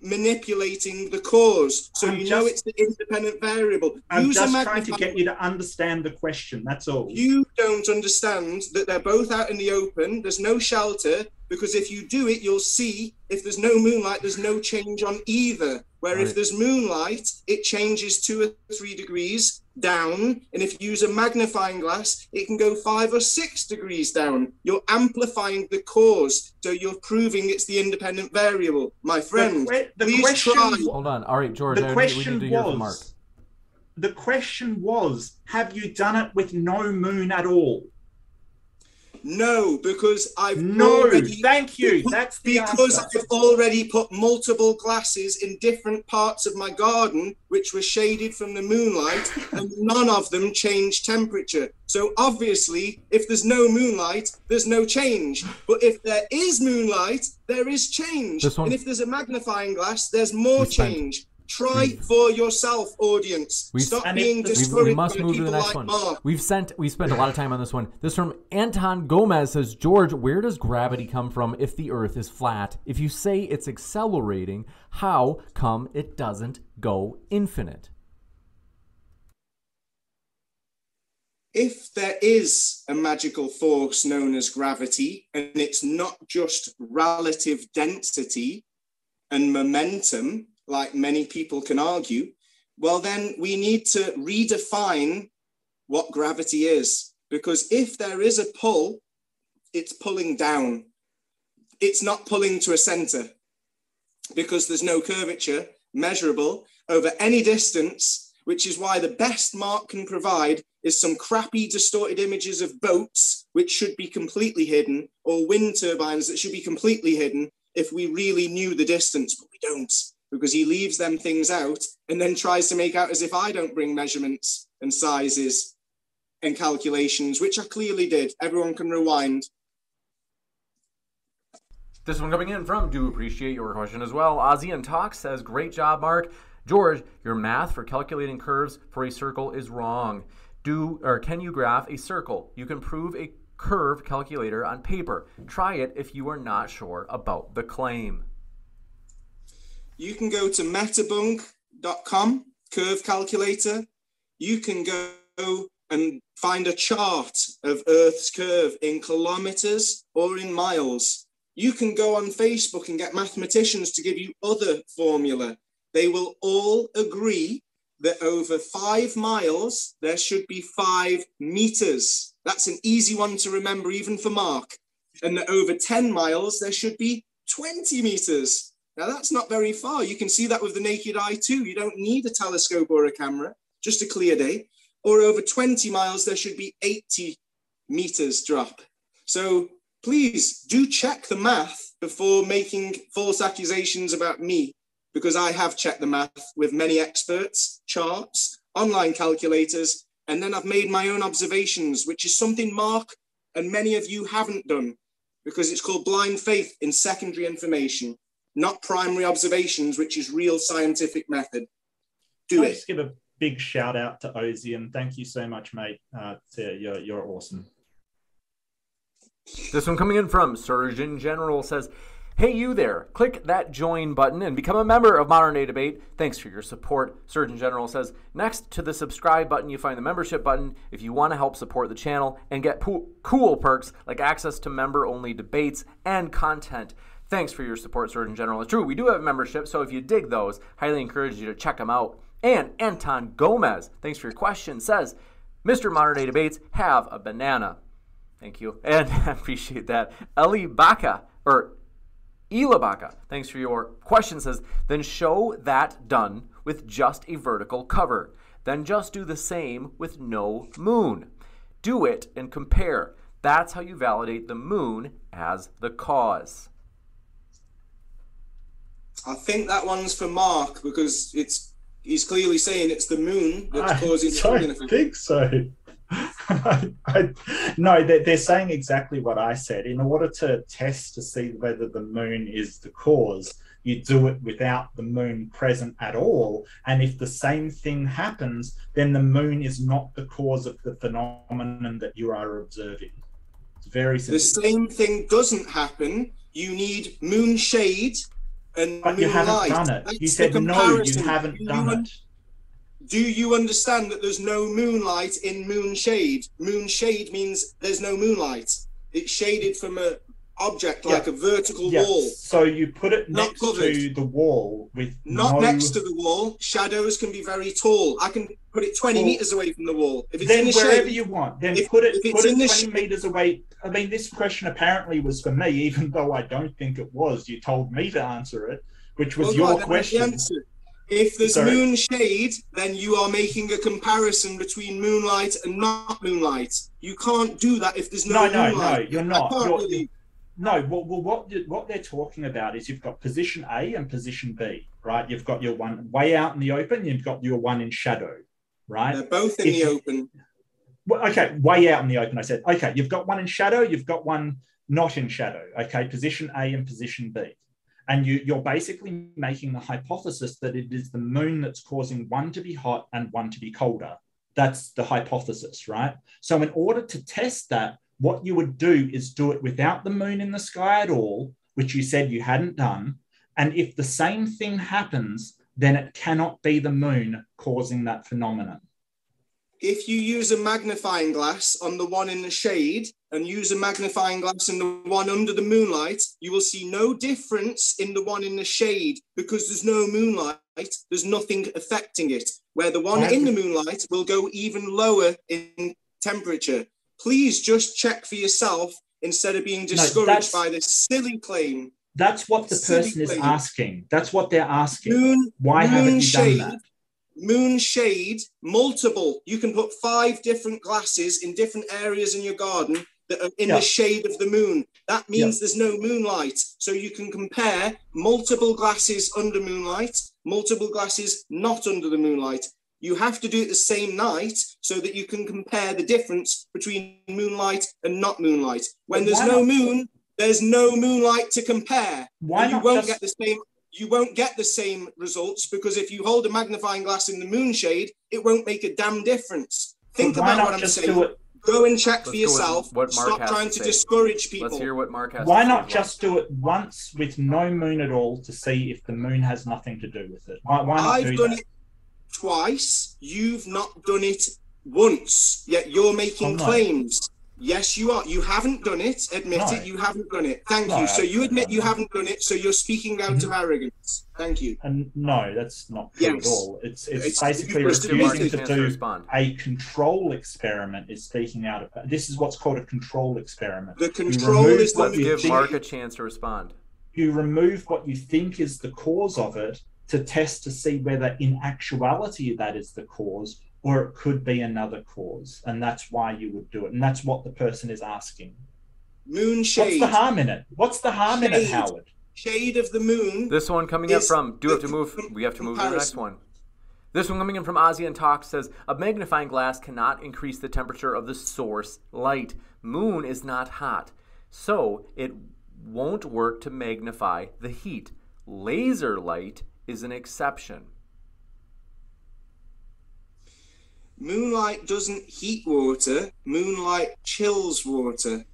manipulating the cause, so I'm you just, know it's the independent variable. I'm Use just trying to get you to understand the question, that's all. You don't understand that they're both out in the open, there's no shelter, because if you do it, you'll see if there's no moonlight, there's no change on either, where right. if there's moonlight, it changes two or three degrees down, and if you use a magnifying glass, it can go five or six degrees down. You're amplifying the cause, so you're proving it's the independent variable, my friend. The, the please question, try. Hold on, all right, George. The I question need, we need to was, hear from Mark. The question was, have you done it with no moon at all? No, because I've no. Already, thank you. Put, That's the because answer. I've already put multiple glasses in different parts of my garden, which were shaded from the moonlight, and none of them changed temperature. So obviously, if there's no moonlight, there's no change. But if there is moonlight, there is change. One, and if there's a magnifying glass, there's more change. Try mm. for yourself, audience. We've, Stop being discouraged. We must move to the next like one. Mark. We've sent, we spent a lot of time on this one. This from Anton Gomez says, George, where does gravity come from if the Earth is flat? If you say it's accelerating, how come it doesn't go infinite? If there is a magical force known as gravity, and it's not just relative density and momentum, like many people can argue, well, then we need to redefine what gravity is. Because if there is a pull, it's pulling down. It's not pulling to a center because there's no curvature measurable over any distance, which is why the best Mark can provide is some crappy distorted images of boats, which should be completely hidden, or wind turbines that should be completely hidden if we really knew the distance, but we don't. Because he leaves them things out and then tries to make out as if I don't bring measurements and sizes and calculations, which I clearly did. Everyone can rewind. This one coming in from Do Appreciate Your Question as well. Ozzy and Talk says, great job, Mark. George, your math for calculating curves for a circle is wrong. Do or can you graph a circle? You can prove a curve calculator on paper. Try it if you are not sure about the claim. You can go to metabunk dot com, curve calculator. You can go and find a chart of Earth's curve in kilometers or in miles. You can go on Facebook and get mathematicians to give you other formula. They will all agree that over five miles, there should be five meters. That's an easy one to remember, even for Mark. And that over ten miles, there should be twenty meters. Now, that's not very far. You can see that with the naked eye too. You don't need a telescope or a camera, just a clear day. Or over twenty miles, there should be eighty meters drop. So please do check the math before making false accusations about me, because I have checked the math with many experts, charts, online calculators, and then I've made my own observations, which is something Mark and many of you haven't done, because it's called blind faith in secondary information, not primary observations, which is real scientific method. Do I'll it. Just give a big shout out to Ozzy, and thank you so much, mate. Uh, you're, you're awesome. This one coming in from Surgeon General says, hey, you there, click that join button and become a member of Modern Day Debate. Thanks for your support. Surgeon General says, next to the subscribe button, you find the membership button if you want to help support the channel and get po- cool perks like access to member-only debates and content. Thanks for your support, Surgeon General. It's true, we do have memberships, so if you dig those, highly encourage you to check them out. And Anton Gomez, thanks for your question, says, Mister Modern Day Debates, have a banana. Thank you, and I appreciate that. Eli Baca, or... Elabaka, thanks for your question, says, then show that done with just a vertical cover. Then just do the same with no moon. Do it and compare. That's how you validate the moon as the cause. I think that one's for Mark, because it's he's clearly saying it's the moon that's causing the moon. I think so. I, I, no, they're, they're saying exactly what I said. In order to test to see whether the moon is the cause, you do it without the moon present at all. And if the same thing happens, then the moon is not the cause of the phenomenon that you are observing. It's very simple. The same thing doesn't happen. You need moon shade and but moon you haven't light. Done it. That's you said no, you haven't you done un- it. Do you understand that there's no moonlight in moon shade? Moon shade means there's no moonlight. It's shaded from an object like yep. a vertical yep. wall. So you put it Not next covered. to the wall with Not no... next to the wall. Shadows can be very tall. I can put it twenty well, meters away from the wall. If it's then in the wherever shade, you want. Then if, put it, if put it twenty sh- meters away. I mean, this question apparently was for me, even though I don't think it was. You told me to answer it, which was well, your God, question. The If there's Sorry. moon shade, then you are making a comparison between moonlight and not moonlight. You can't do that if there's no, no moonlight. No, no, no, you're not. You're, really... No, well, well what, what they're talking about is you've got position A and position B, right? You've got your one way out in the open, you've got your one in shadow, right? They're both in if, the open. Well, okay, way out in the open, I said. Okay, you've got one in shadow, you've got one not in shadow. Okay, position A and position B. And you, you're basically making the hypothesis that it is the moon that's causing one to be hot and one to be colder. That's the hypothesis, right? So in order to test that, what you would do is do it without the moon in the sky at all, which you said you hadn't done. And if the same thing happens, then it cannot be the moon causing that phenomenon. If you use a magnifying glass on the one in the shade and use a magnifying glass on the one under the moonlight, you will see no difference in the one in the shade because there's no moonlight, there's nothing affecting it, where the one in the moonlight will go even lower in temperature. Please just check for yourself instead of being discouraged no, by this silly claim. That's what the silly person claim. is asking. That's what they're asking. Moon, Why moon haven't you shade, done that? Moon shade, multiple. You can put five different glasses in different areas in your garden that are in yeah. the shade of the moon. That means yeah. there's no moonlight. So you can compare multiple glasses under moonlight, multiple glasses not under the moonlight. You have to do it the same night so that you can compare the difference between moonlight and not moonlight. When there's no moon, there's no moonlight to compare. Why you won't just- get the same You won't get the same results because if you hold a magnifying glass in the moon shade, it won't make a damn difference. Think about what I'm saying. Go and check for yourself. Stop trying to discourage people. Let's hear what Mark has to say. Why not just do it once with no moon at all to see if the moon has nothing to do with it? Why, why not do that? I've done it twice. You've not done it once, yet you're making oh, claims. Yes, you are. You haven't done it. Admit no. it. You haven't done it. Thank no, you. So you admit you haven't done it. So you're speaking out mm-hmm. of arrogance. Thank you. And no, that's not true yes. at all. It's it's, it's basically refusing to do respond. a control experiment. Is speaking out of this is what's called a control experiment. The control is what you give Mark a chance to respond. You remove what you think is the cause of it to test to see whether in actuality that is the cause. Or it could be another cause, and that's why you would do it, and that's what the person is asking. Moon shade. What's the harm in it? What's the harm shade. in it, Howard? Shade of the moon. This one coming up from. Do we have to move? We have to move to the next one. This one coming in from Ozzy and Talk says a magnifying glass cannot increase the temperature of the source light. Moon is not hot, so it won't work to magnify the heat. Laser light is an exception. Moonlight doesn't heat water. Moonlight chills water.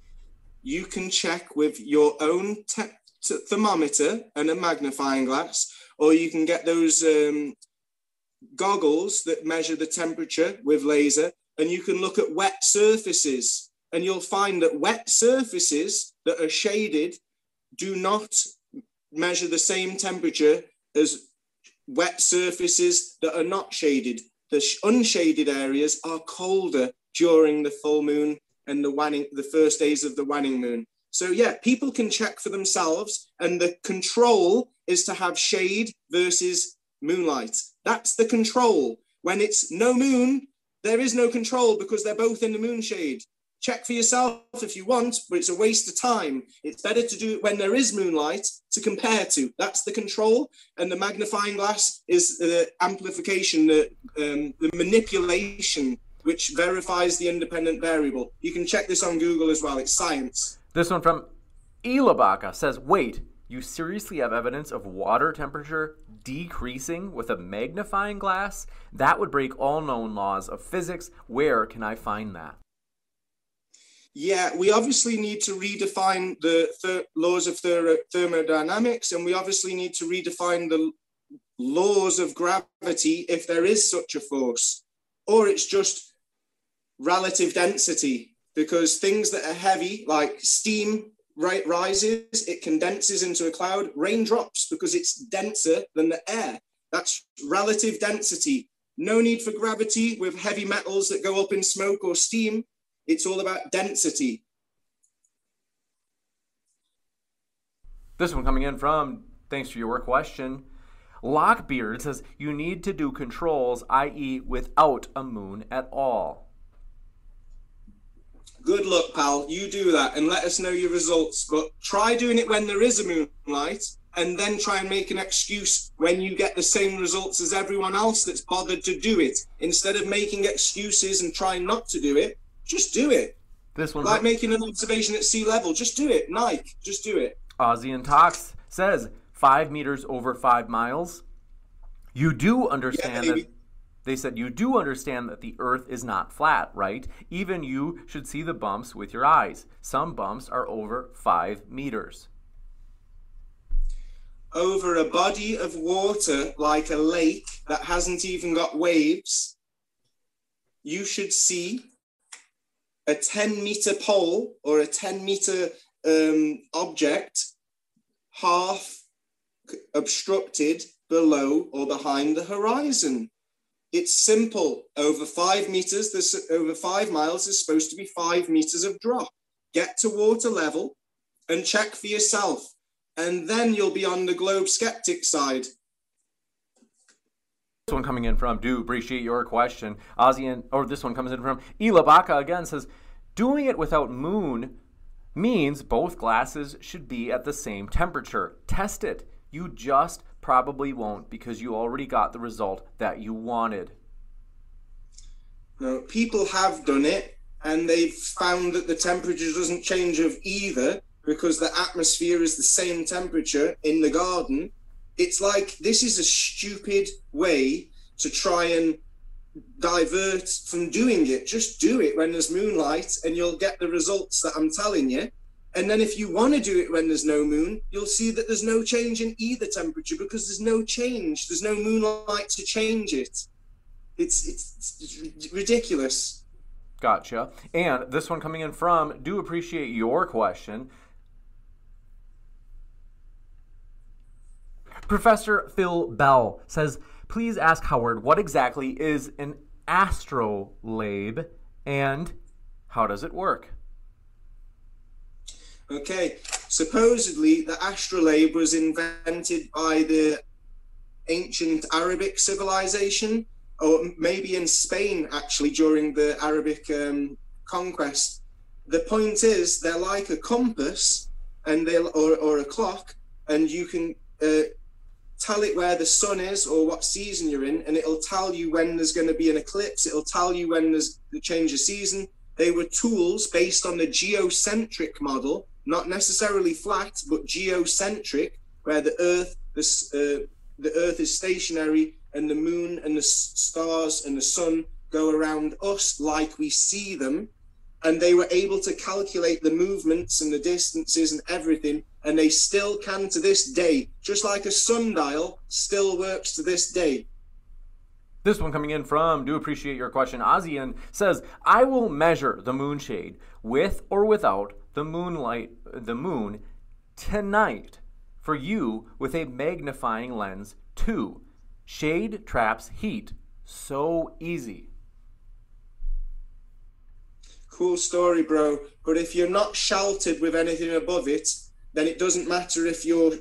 You can check with your own te- t- thermometer and a magnifying glass, or you can get those um, goggles that measure the temperature with laser, and you can look at wet surfaces, and you'll find that wet surfaces that are shaded do not measure the same temperature as wet surfaces that are not shaded. The unshaded areas are colder during the full moon and the waning, the first days of the waning moon. So yeah, people can check for themselves, and the control is to have shade versus moonlight. That's the control. When it's no moon, there is no control because they're both in the moon shade. Check for yourself if you want, but it's a waste of time. It's better to do it when there is moonlight to compare to. That's the control, and the magnifying glass is the amplification, the, um, the manipulation, which verifies the independent variable. You can check this on Google as well. It's science. This one from Elabaka says, wait, you seriously have evidence of water temperature decreasing with a magnifying glass? That would break all known laws of physics. Where can I find that? Yeah, we obviously need to redefine the ther- laws of ther- thermodynamics, and we obviously need to redefine the l- laws of gravity if there is such a force, or it's just relative density, because things that are heavy, like steam right, rises, it condenses into a cloud, rain drops because it's denser than the air. That's relative density. No need for gravity with heavy metals that go up in smoke or steam. It's all about density. This one coming in from, thanks for your question, Lockbeard says, you need to do controls, that is without a moon at all. Good luck, pal. You do that and let us know your results. But try doing it when there is a moonlight, and then try and make an excuse when you get the same results as everyone else that's bothered to do it. Instead of making excuses and trying not to do it, just do it. This one, like making an observation at sea level, just do it. Nike, just do it. Ozzy and Tox says five meters over five miles. You do understand yeah, that they said you do understand that the Earth is not flat, right? Even you should see the bumps with your eyes. Some bumps are over five meters. Over a body of water like a lake that hasn't even got waves, you should see a ten meter pole or a ten meter um, object half obstructed below or behind the horizon. It's simple. Over five meters, this, over five miles is supposed to be five meters of drop. Get to water level and check for yourself. And then you'll be on the globe skeptic side. This one coming in from, do appreciate your question, Ozzy, and or this one comes in from Elabaka again says, doing it without moon means both glasses should be at the same temperature. Test it. You just probably won't because you already got the result that you wanted. No, people have done it and they've found that the temperature doesn't change of either because the atmosphere is the same temperature in the garden. It's like, this is a stupid way to try and divert from doing it. Just do it when there's moonlight and you'll get the results that I'm telling you. And then if you want to do it when there's no moon, you'll see that there's no change in either temperature because there's no change. There's no moonlight to change it. It's, it's, it's ridiculous. Gotcha. And this one coming in from, do appreciate your question, Professor Phil Bell says, please ask Howard, what exactly is an astrolabe and how does it work? Okay, supposedly the astrolabe was invented by the ancient Arabic civilization, or maybe in Spain actually during the Arabic um, conquest. The point is they're like a compass and they'll, or, or a clock, and you can uh, tell it where the sun is or what season you're in, and it'll tell you when there's going to be an eclipse, it'll tell you when there's the change of season. They were tools based on the geocentric model, not necessarily flat, but geocentric, where the earth, the, uh, the earth is stationary and the moon and the stars and the sun go around us like we see them. And they were able to calculate the movements and the distances and everything. And they still can to this day, just like a sundial still works to this day. This one coming in from, do appreciate your question, Ozian says, I will measure the moonshade with or without the moonlight, the moon tonight for you with a magnifying lens too. Shade traps heat so easy. Cool story, bro. But if you're not sheltered with anything above it, then it doesn't matter if you're,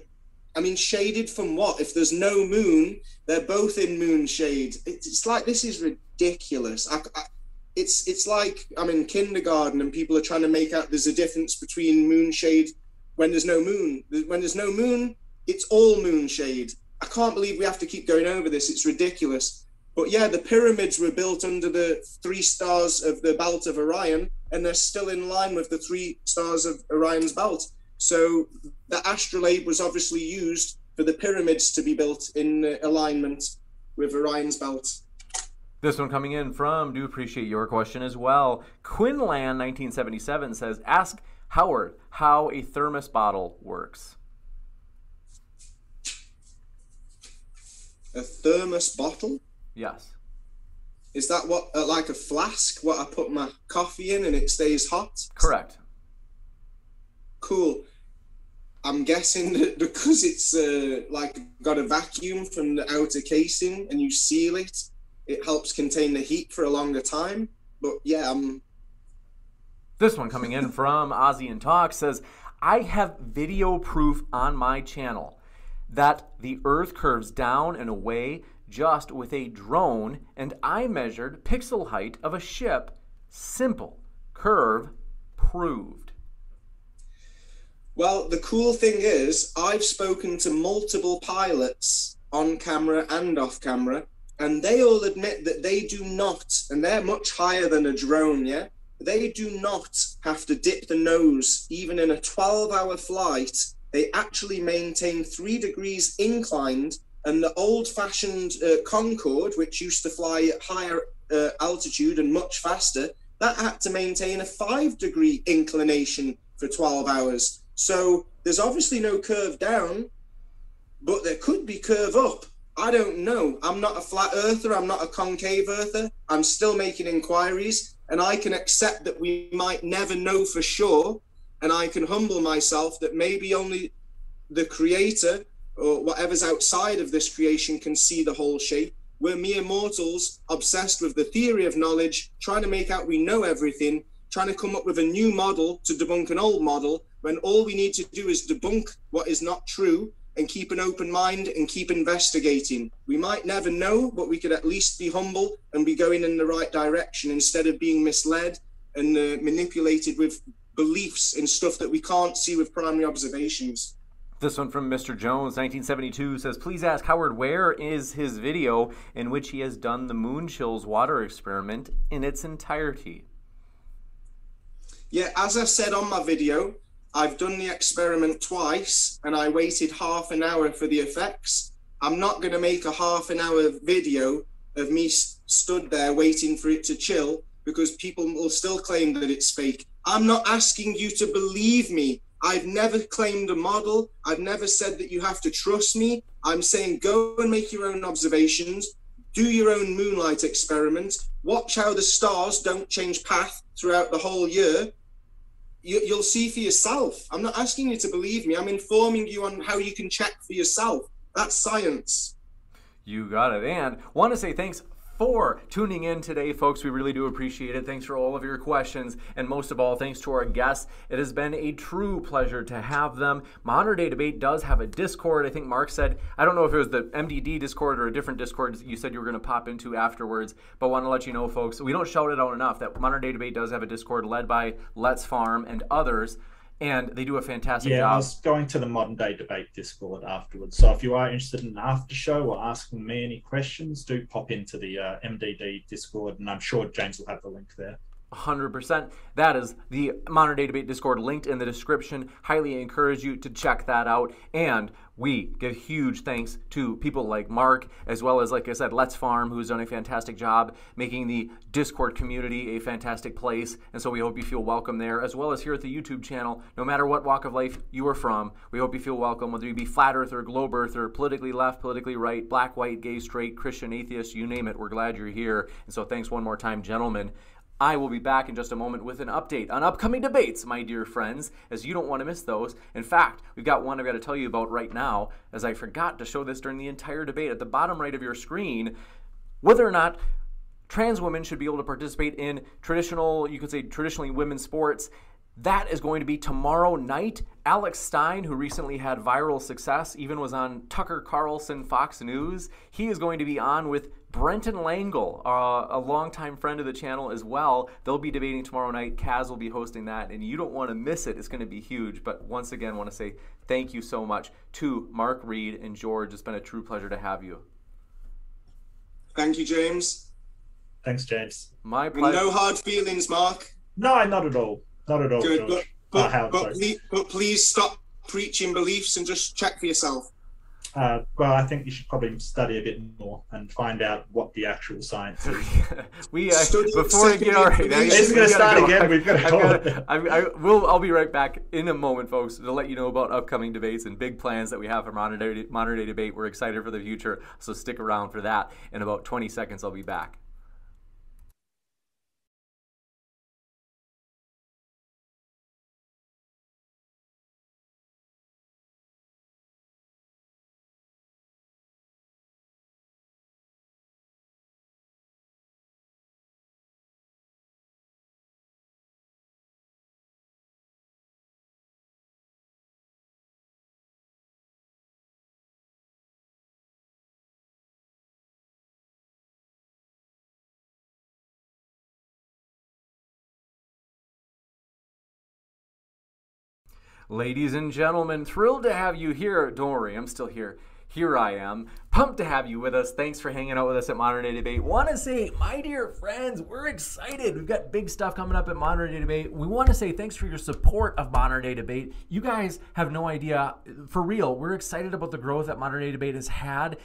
I mean, shaded from what? If there's no moon, they're both in moon shade. It's like, this is ridiculous. I, I, it's it's like I'm in kindergarten and people are trying to make out there's a difference between moon shade when there's no moon. When there's no moon, it's all moon shade. I can't believe we have to keep going over this. It's ridiculous. But yeah, the pyramids were built under the three stars of the belt of Orion, and they're still in line with the three stars of Orion's belt. So the astrolabe was obviously used for the pyramids to be built in alignment with Orion's belt. This one coming in from, do appreciate your question as well, Quinlan nineteen seventy-seven says, ask Howard how a thermos bottle works. A thermos bottle? Yes. Is that what, uh, like a flask, what I put my coffee in and it stays hot? Correct. Cool. I'm guessing that because it's uh, like got a vacuum from the outer casing and you seal it, it helps contain the heat for a longer time. But yeah, um. This one coming in from Ozzy and Talk says, I have video proof on my channel that the earth curves down and away just with a drone, and I measured pixel height of a ship. Simple. Curve proved. Well, the cool thing is I've spoken to multiple pilots on camera and off camera, and they all admit that they do not, and they're much higher than a drone, yeah? They do not have to dip the nose, even in a twelve hour flight. They actually maintain three degrees inclined, and the old fashioned uh, Concorde, which used to fly at higher uh, altitude and much faster, that had to maintain a five degree inclination for twelve hours. So there's obviously no curve down, but there could be curve up. I don't know. I'm not a flat earther. I'm not a concave earther. I'm still making inquiries, and I can accept that we might never know for sure. And I can humble myself that maybe only the creator or whatever's outside of this creation can see the whole shape. We're mere mortals obsessed with the theory of knowledge, trying to make out we know everything, trying to come up with a new model to debunk an old model, when all we need to do is debunk what is not true and keep an open mind and keep investigating. We might never know, but we could at least be humble and be going in the right direction instead of being misled and uh, manipulated with beliefs and stuff that we can't see with primary observations. This one from Mister Jones, nineteen seventy-two, says, please ask Howard, where is his video in which he has done the moon chills water experiment in its entirety? Yeah, as I said on my video, I've done the experiment twice and I waited half an hour for the effects. I'm not going to make a half an hour video of me stood there waiting for it to chill, because people will still claim that it's fake. I'm not asking you to believe me. I've never claimed a model. I've never said that you have to trust me. I'm saying go and make your own observations. do your own moonlight experiment, watch how the stars don't change path throughout the whole year. You, you'll see for yourself. I'm not asking you to believe me. I'm informing you on how you can check for yourself. That's science. You got it. And want to say thanks for tuning in today, folks. We really do appreciate it. Thanks for all of your questions. And most of all, thanks to our guests. It has been a true pleasure to have them. Modern Day Debate does have a Discord. I think Mark said, I don't know if it was the M D D Discord or a different Discord you said you were going to pop into afterwards, but want to let you know, folks, we don't shout it out enough that Modern Day Debate does have a Discord led by Let's Farm and others. And they do a fantastic yeah, job. Yeah, I was going to the Modern Day Debate Discord afterwards. So if you are interested in an after show or asking me any questions, do pop into the uh, M D D Discord, and I'm sure James will have the link there. one hundred percent. That is the Modern Day Debate Discord linked in the description. Highly encourage you to check that out. And we give huge thanks to people like Mark, as well as, like I said, Let's Farm, who's done a fantastic job making the Discord community a fantastic place. And so we hope you feel welcome there, as well as here at the YouTube channel. No matter what walk of life you are from, we hope you feel welcome, whether you be flat earth or globe earth or politically left, politically right, black, white, gay, straight, Christian, atheist, you name it. We're glad you're here. And so thanks one more time, gentlemen. I will be back in just a moment with an update on upcoming debates, my dear friends, as you don't want to miss those. In fact, we've got one I've got to tell you about right now, as I forgot to show this during the entire debate. At the bottom right of your screen, whether or not trans women should be able to participate in traditional, you could say traditionally women's sports, that is going to be tomorrow night. Alex Stein, who recently had viral success, even was on Tucker Carlson Fox News. He is going to be on with Brenton Langle, uh, a longtime friend of the channel as well. They'll be debating tomorrow night. Kaz will be hosting that, and you don't want to miss it. It's going to be huge. But once again, I want to say thank you so much to Mark, Reed, and George. It's been a true pleasure to have you. Thank you, James. Thanks, James. My pleasure. No hard feelings, Mark. No, not at all. Not at all. Good, but, but, uh, but, please, but please stop preaching beliefs and just check for yourself. Uh, well, I think you should probably study a bit more and find out what the actual science is. we uh, study, before study, I get our this is going to start go. again. We've got to call gotta, I, I will. I'll be right back in a moment, folks, to let you know about upcoming debates and big plans that we have for Modern Day, Modern Day Debate. We're excited for the future, so stick around for that. In about twenty seconds, I'll be back. Ladies and gentlemen, thrilled to have you here. Don't worry, I'm still here. Here I am. Pumped to have you with us. Thanks for hanging out with us at Modern Day Debate. Want to say, my dear friends, we're excited. We've got big stuff coming up at Modern Day Debate. We want to say thanks for your support of Modern Day Debate. You guys have no idea. For real, we're excited about the growth that Modern Day Debate has had.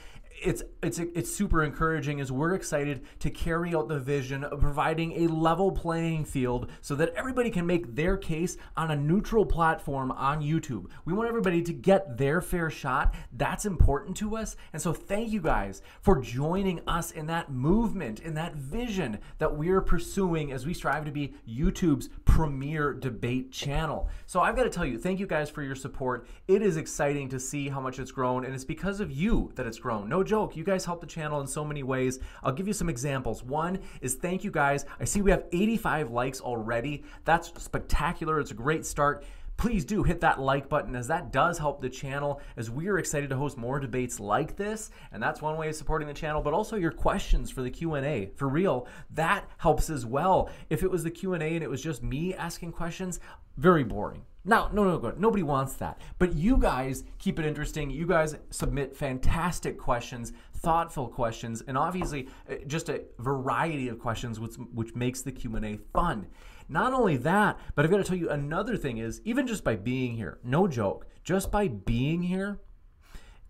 It's it's it's super encouraging as we're excited to carry out the vision of providing a level playing field so that everybody can make their case on a neutral platform on YouTube. We want everybody to get their fair shot. That's important to us. And so thank you guys for joining us in that movement, in that vision that we're pursuing as we strive to be YouTube's premier debate channel. So I've got to tell you, thank you guys for your support. It is exciting to see how much it's grown, and it's because of you that it's grown. No joke, you guys help the channel in so many ways. I'll give you some examples. One is thank you guys. I see we have eighty-five likes already. That's spectacular. It's a great start. Please do hit that like button, as that does help the channel, as we are excited to host more debates like this. And that's one way of supporting the channel, but also your questions for the Q and A. For real, that helps as well. If it was the Q and A and it was just me asking questions, very boring. Now, no, no, no, nobody wants that. But you guys keep it interesting. You guys submit fantastic questions, thoughtful questions, and obviously just a variety of questions, which, which makes the Q and A fun. Not only that, but I've got to tell you another thing is, even just by being here, no joke, just by being here,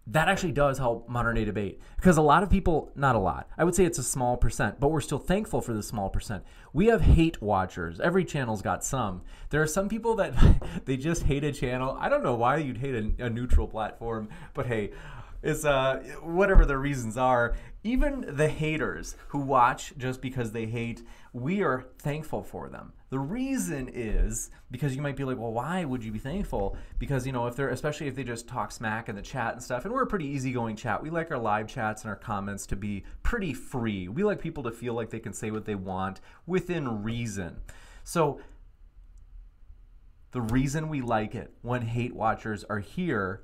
that actually does help Modern Day Debate, because a lot of people, not a lot, I would say it's a small percent, but we're still thankful for the small percent. We have hate watchers. Every channel's got some. There are some people that they just hate a channel. I don't know why you'd hate a, a neutral platform, but hey, is uh, whatever their reasons are. Even the haters who watch just because they hate, we are thankful for them. The reason is because you might be like, well, why would you be thankful? Because, you know, if they're, especially if they just talk smack in the chat and stuff, and we're a pretty easygoing chat. We like our live chats and our comments to be pretty free. We like people to feel like they can say what they want within reason. So the reason we like it when hate watchers are here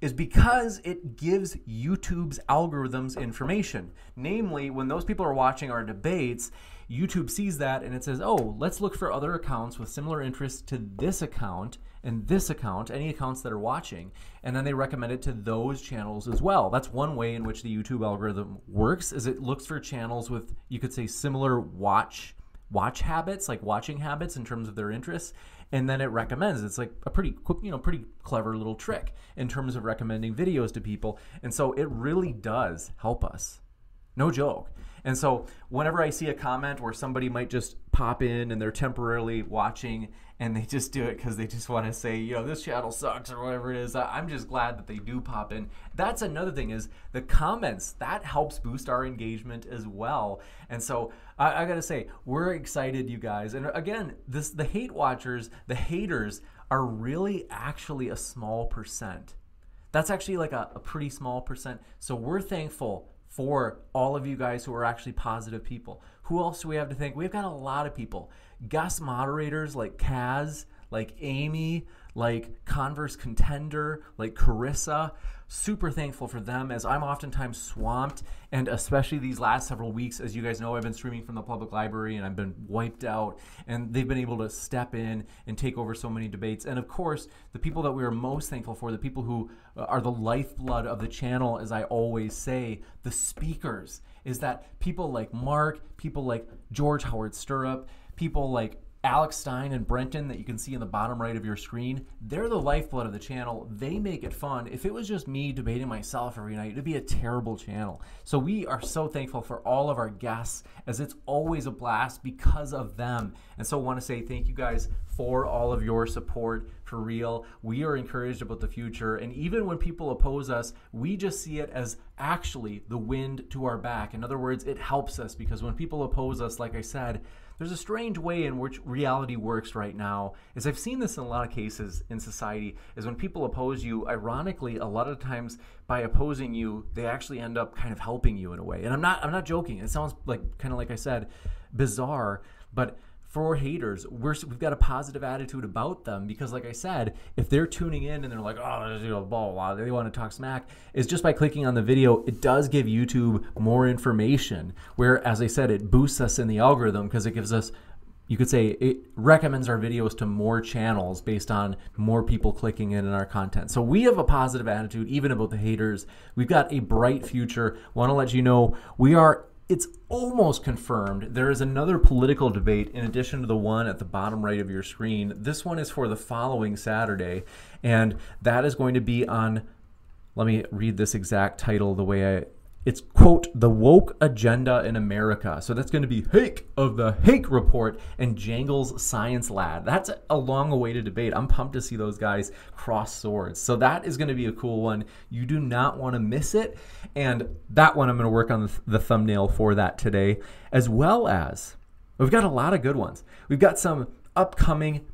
is because it gives YouTube's algorithms information. Namely, when those people are watching our debates, YouTube sees that and it says, oh, let's look for other accounts with similar interests to this account and this account, any accounts that are watching, and then they recommend it to those channels as well. That's one way in which the YouTube algorithm works, is it looks for channels with, you could say, similar watch watch habits, like watching habits in terms of their interests, and then it recommends. It's like a pretty quick, you know, pretty clever little trick in terms of recommending videos to people. And so it really does help us. No joke. And so whenever I see a comment where somebody might just pop in and they're temporarily watching and they just do it because they just want to say, you know, this channel sucks or whatever it is, I'm just glad that they do pop in. That's another thing, is the comments. That helps boost our engagement as well. And so I, I got to say, we're excited, you guys. And again, this the hate watchers, the haters are really actually a small percent. That's actually like a, a pretty small percent. So we're thankful for all of you guys who are actually positive people. Who else do we have to thank? We've got a lot of people. Guest moderators like Kaz, like Amy, like Converse Contender, like Carissa. Super thankful for them, as I'm oftentimes swamped, and especially these last several weeks, as you guys know, I've been streaming from the public library and I've been wiped out, and they've been able to step in and take over so many debates. And of course, the people that we are most thankful for, the people who are the lifeblood of the channel, as I always say, the speakers, is that people like Mark, people like George Howard Stirrup, people like Alex Stein and Brenton that you can see in the bottom right of your screen. They're the lifeblood of the channel. They make it fun. If it was just me debating myself every night, it'd be a terrible channel. So we are so thankful for all of our guests, as it's always a blast because of them. And so I want to say thank you guys for all of your support. For real, we are encouraged about the future, and even when people oppose us, we just see it as actually the wind to our back. In other words, it helps us, because when people oppose us, like I said, there's a strange way in which reality works right now, is I've seen this in a lot of cases in society, is when people oppose you, ironically, a lot of times by opposing you, they actually end up kind of helping you in a way. And I'm not I'm not joking. It sounds like kind of like I said, bizarre, but for haters, we're, we've got a positive attitude about them, because like I said, if they're tuning in and they're like, oh, you know, blah, blah, they want to talk smack, it's just by clicking on the video, it does give YouTube more information, where, as I said, it boosts us in the algorithm, because it gives us, you could say, it recommends our videos to more channels based on more people clicking in on our content. So we have a positive attitude, even about the haters. We've got a bright future. Want to let you know, we are it's almost confirmed. There is another political debate in addition to the one at the bottom right of your screen. This one is for the following Saturday, and that is going to be on, let me read this exact title the way I, it's, quote, The Woke Agenda in America. So that's going to be Hake of the Hake Report and Jangle's Science Lad. That's a long-awaited debate. I'm pumped to see those guys cross swords. So that is going to be a cool one. You do not want to miss it. And that one I'm going to work on the, th- the thumbnail for that today, as well as we've got a lot of good ones. We've got some upcoming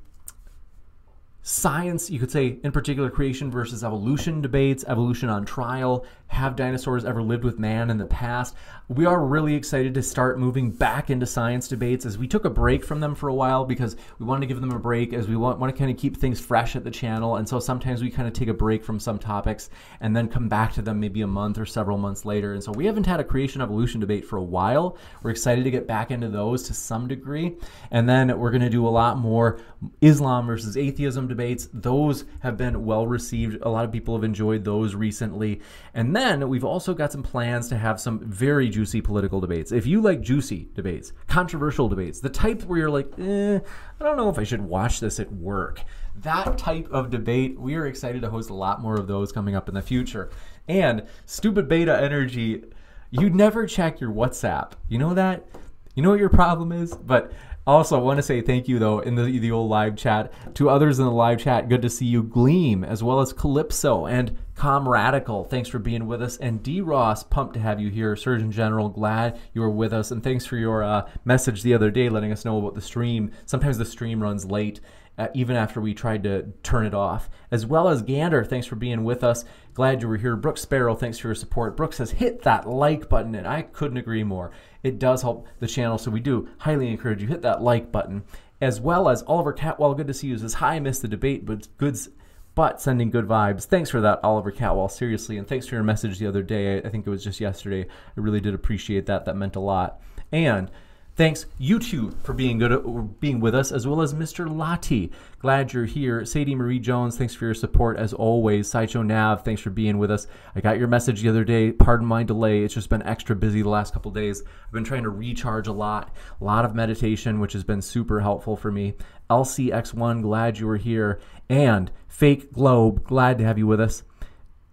science, you could say, in particular, creation versus evolution debates, evolution on trial, have dinosaurs ever lived with man in the past. We are really excited to start moving back into science debates, as we took a break from them for a while because we wanted to give them a break, as we want, want to kind of keep things fresh at the channel. And so sometimes we kind of take a break from some topics and then come back to them maybe a month or several months later. And so we haven't had a creation evolution debate for a while. We're excited to get back into those to some degree. And then we're going to do a lot more Islam versus atheism debates. Those have been well received. A lot of people have enjoyed those recently. And then we've also got some plans to have some very juicy political debates. If you like juicy debates, controversial debates, the type where you're like, eh, I don't know if I should watch this at work, that type of debate, we are excited to host a lot more of those coming up in the future. And Stupid Beta Energy, you never check your WhatsApp. You know that? You know what your problem is? But Also, I want to say thank you, though, in the, the old live chat. To others in the live chat, good to see you. Gleam, as well as Calypso and Comradical, thanks for being with us. And D. Ross, pumped to have you here. Surgeon General, glad you were with us. And thanks for your uh, message the other day, letting us know about the stream. Sometimes the stream runs late, uh, even after we tried to turn it off. As well as Gander, thanks for being with us. Glad you were here. Brooke Sparrow, thanks for your support. Brooke says, hit that like button, and I couldn't agree more. It does help the channel, so we do highly encourage you hit that like button. As well as Oliver Catwell, good to see you. Says, hi, I missed the debate, but goods, but sending good vibes. Thanks for that, Oliver Catwell, seriously, and thanks for your message the other day. I think it was just yesterday. I really did appreciate that. That meant a lot. And thanks, YouTube, for being good, being with us, as well as Mister Lati. Glad you're here. Sadie Marie Jones, thanks for your support, as always. Sideshow Nav, thanks for being with us. I got your message the other day. Pardon my delay. It's just been extra busy the last couple days. I've been trying to recharge a lot. A lot of meditation, which has been super helpful for me. L C X one, glad you were here. And Fake Globe, glad to have you with us.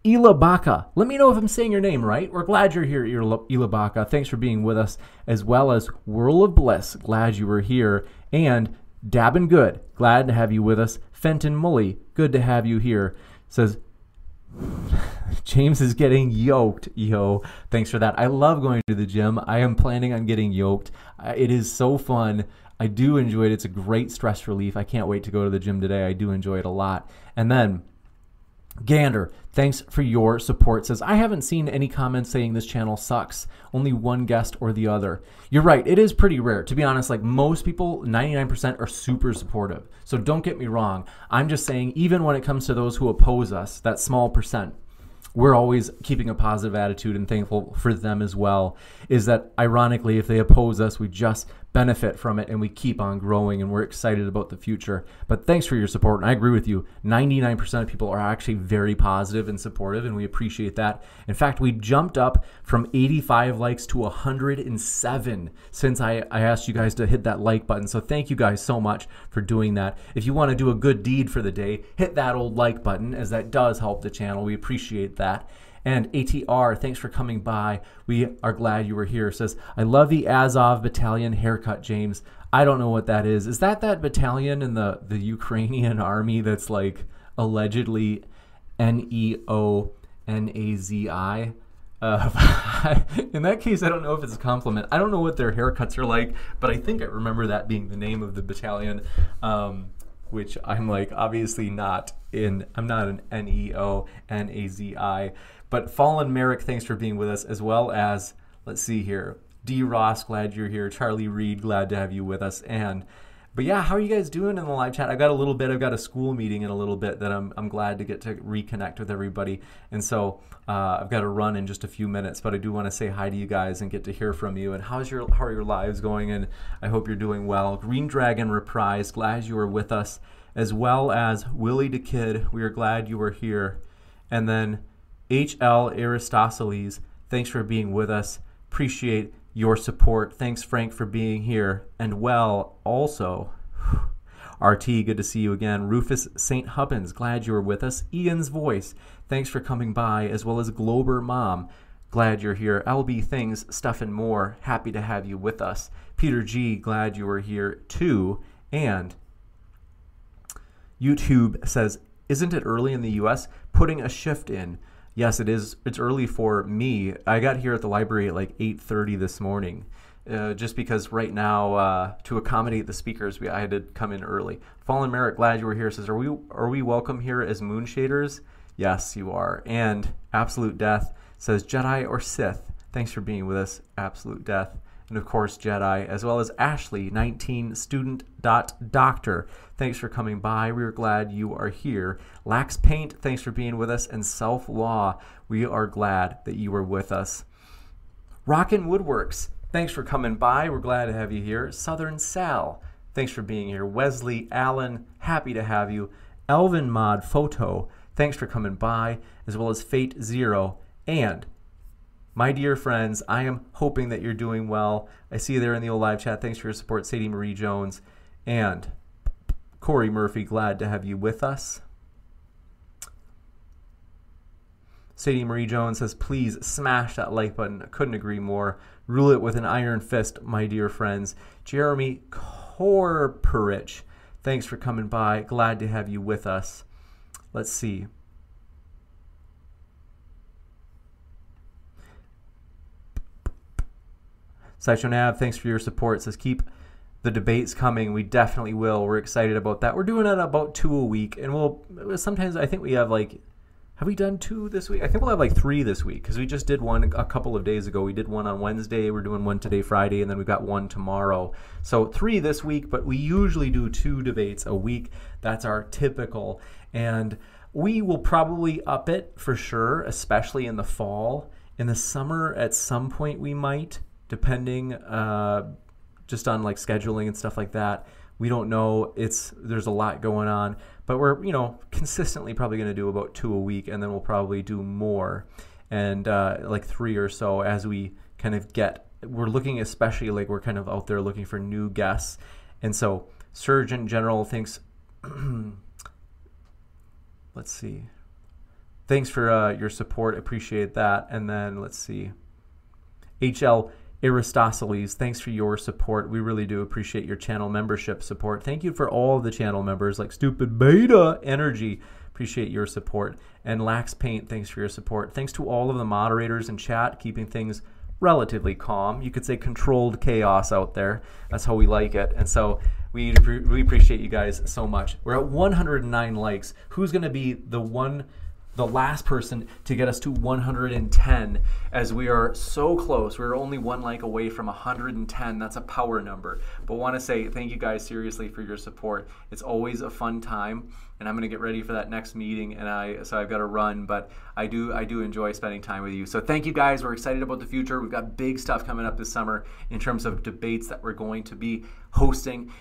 Ilabaka, let me know if I'm saying your name right. We're glad you're here, Ilabaka. Thanks for being with us, as well as Whirl of Bliss. Glad you were here. And Dabbin Good, glad to have you with us. Fenton Mully, good to have you here. Says, James is getting yoked, yo. Thanks for that. I love going to the gym. I am planning on getting yoked. It is so fun. I do enjoy it. It's a great stress relief. I can't wait to go to the gym today. I do enjoy it a lot. And then Gander, thanks for your support. Says, I haven't seen any comments saying this channel sucks. Only one guest or the other. You're right. It is pretty rare. To be honest, like most people, ninety-nine percent are super supportive. So don't get me wrong. I'm just saying, even when it comes to those who oppose us, that small percent, we're always keeping a positive attitude and thankful for them as well. Is that ironically, if they oppose us, we just benefit from it and we keep on growing and we're excited about the future. But thanks for your support. And I agree with you. ninety-nine percent of people are actually very positive and supportive, and we appreciate that. In fact, we jumped up from eighty-five likes to one hundred seven since I, I asked you guys to hit that like button. So thank you guys so much for doing that. If you want to do a good deed for the day, hit that old like button, as that does help the channel. We appreciate that. That. And A T R, thanks for coming by. We are glad you were here. Says, I love the Azov Battalion haircut, James. I don't know what that is. Is that that battalion in the, the Ukrainian army that's like allegedly N E O N A Z I? Uh, in that case, I don't know if it's a compliment. I don't know what their haircuts are like, but I think I remember that being the name of the battalion, um, which I'm like, obviously not. In, I'm not an N E O N A Z I, but Fallen Merrick, thanks for being with us, as well as, let's see here, D. Ross, glad you're here, Charlie Reed, glad to have you with us, and, but yeah, how are you guys doing in the live chat? I've got a little bit, I've got a school meeting in a little bit that I'm, I'm glad to get to reconnect with everybody, and so uh, I've got to run in just a few minutes, but I do want to say hi to you guys and get to hear from you, and how's your, how are your lives going, and I hope you're doing well. Green Dragon Reprise, glad you were with us, as well as Willie the Kid, we are glad you were here. And then H L Aristoteles, thanks for being with us. Appreciate your support. Thanks, Frank, for being here. And well, also, R T, good to see you again. Rufus Saint Hubbins, glad you were with us. Ian's Voice, thanks for coming by, as well as Glober Mom, glad you're here. L B Things, Stuff and More, happy to have you with us. Peter G, glad you were here too. And YouTube says, isn't it early in the U S? Putting a shift in. Yes, it is. It's early for me. I got here at the library at like eight thirty this morning, uh, just because right now, uh, to accommodate the speakers, we, I had to come in early. Fallen Merrick, glad you were here, says, are we are we welcome here as Moonshaders? Yes, you are. And Absolute Death says, Jedi or Sith? Thanks for being with us, Absolute Death. And of course, Jedi, as well as Ashley, nineteen student dot doctor. Thanks for coming by. We are glad you are here. Lax Paint, thanks for being with us. And Self Law, we are glad that you are with us. Rockin' Woodworks, thanks for coming by. We're glad to have you here. Southern Sal, thanks for being here. Wesley Allen, happy to have you. Elvin Mod Photo, thanks for coming by, as well as Fate Zero and my dear friends, I am hoping that you're doing well. I see you there in the old live chat. Thanks for your support, Sadie Marie Jones and Corey Murphy. Glad to have you with us. Sadie Marie Jones says, please smash that like button. I couldn't agree more. Rule it with an iron fist, my dear friends. Jeremy Cole. Horperich, thanks for coming by. Glad to have you with us. Let's see. Sychonav, thanks for your support. It says keep the debates coming. We definitely will. We're excited about that. We're doing it about two a week, and we'll sometimes, I think we have like, have we done two this week? I think we'll have like three this week because we just did one a couple of days ago. We did one on Wednesday. We're doing one today, Friday, and then we've got one tomorrow. So three this week, but we usually do two debates a week. That's our typical. And we will probably up it for sure, especially in the fall. In the summer, at some point we might, depending uh, just on like scheduling and stuff like that. We don't know. It's there's a lot going on. But we're, you know, consistently probably going to do about two a week, and then we'll probably do more, and uh, like three or so as we kind of get. We're looking especially like we're kind of out there looking for new guests, and so Surgeon General thinks. Let's see. Thanks for uh, your support. Appreciate that. And then let's see. H L. Aristoteles, thanks for your support. We really do appreciate your channel membership support. Thank you for all the channel members, like Stupid Beta Energy. Appreciate your support. And Lax Paint, thanks for your support. Thanks to all of the moderators in chat, keeping things relatively calm. You could say controlled chaos out there. That's how we like it. And so we, we appreciate you guys so much. We're at one hundred nine likes. Who's going to be the one... the last person to get us to one hundred ten, as we are so close. We're only one like away from one hundred ten. That's a power number. But want to say thank you guys seriously for your support. It's always a fun time, and I'm going to get ready for that next meeting, and I so I've got to run, but I do I do enjoy spending time with you. So thank you guys. We're excited about the future. We've got big stuff coming up this summer in terms of debates that we're going to be hosting,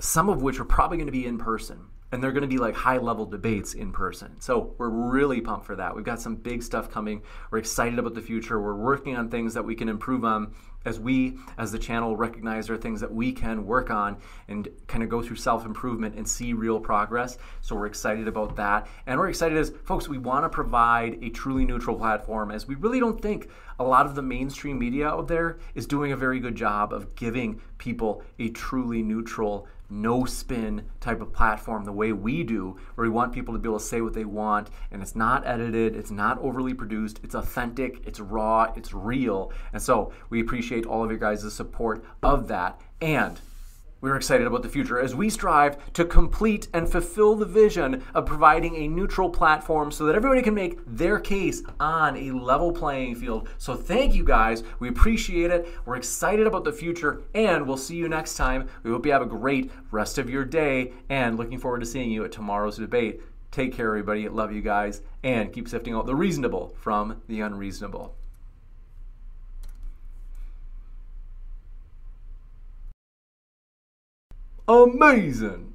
some of which are probably going to be in person. And they're going to be like high-level debates in person. So we're really pumped for that. We've got some big stuff coming. We're excited about the future. We're working on things that we can improve on as we, as the channel, recognize there are things that we can work on and kind of go through self-improvement and see real progress. So we're excited about that. And we're excited as, folks, we want to provide a truly neutral platform, as we really don't think a lot of the mainstream media out there is doing a very good job of giving people a truly neutral, no spin type of platform the way we do, where we want people to be able to say what they want, and it's not edited, it's not overly produced, it's authentic, it's raw, it's real. And so we appreciate all of your guys' support of that, and we're excited about the future as we strive to complete and fulfill the vision of providing a neutral platform so that everybody can make their case on a level playing field. So thank you guys. We appreciate it. We're excited about the future, and we'll see you next time. We hope you have a great rest of your day, and looking forward to seeing you at tomorrow's debate. Take care, everybody. Love you guys, and keep sifting out the reasonable from the unreasonable. Amazing.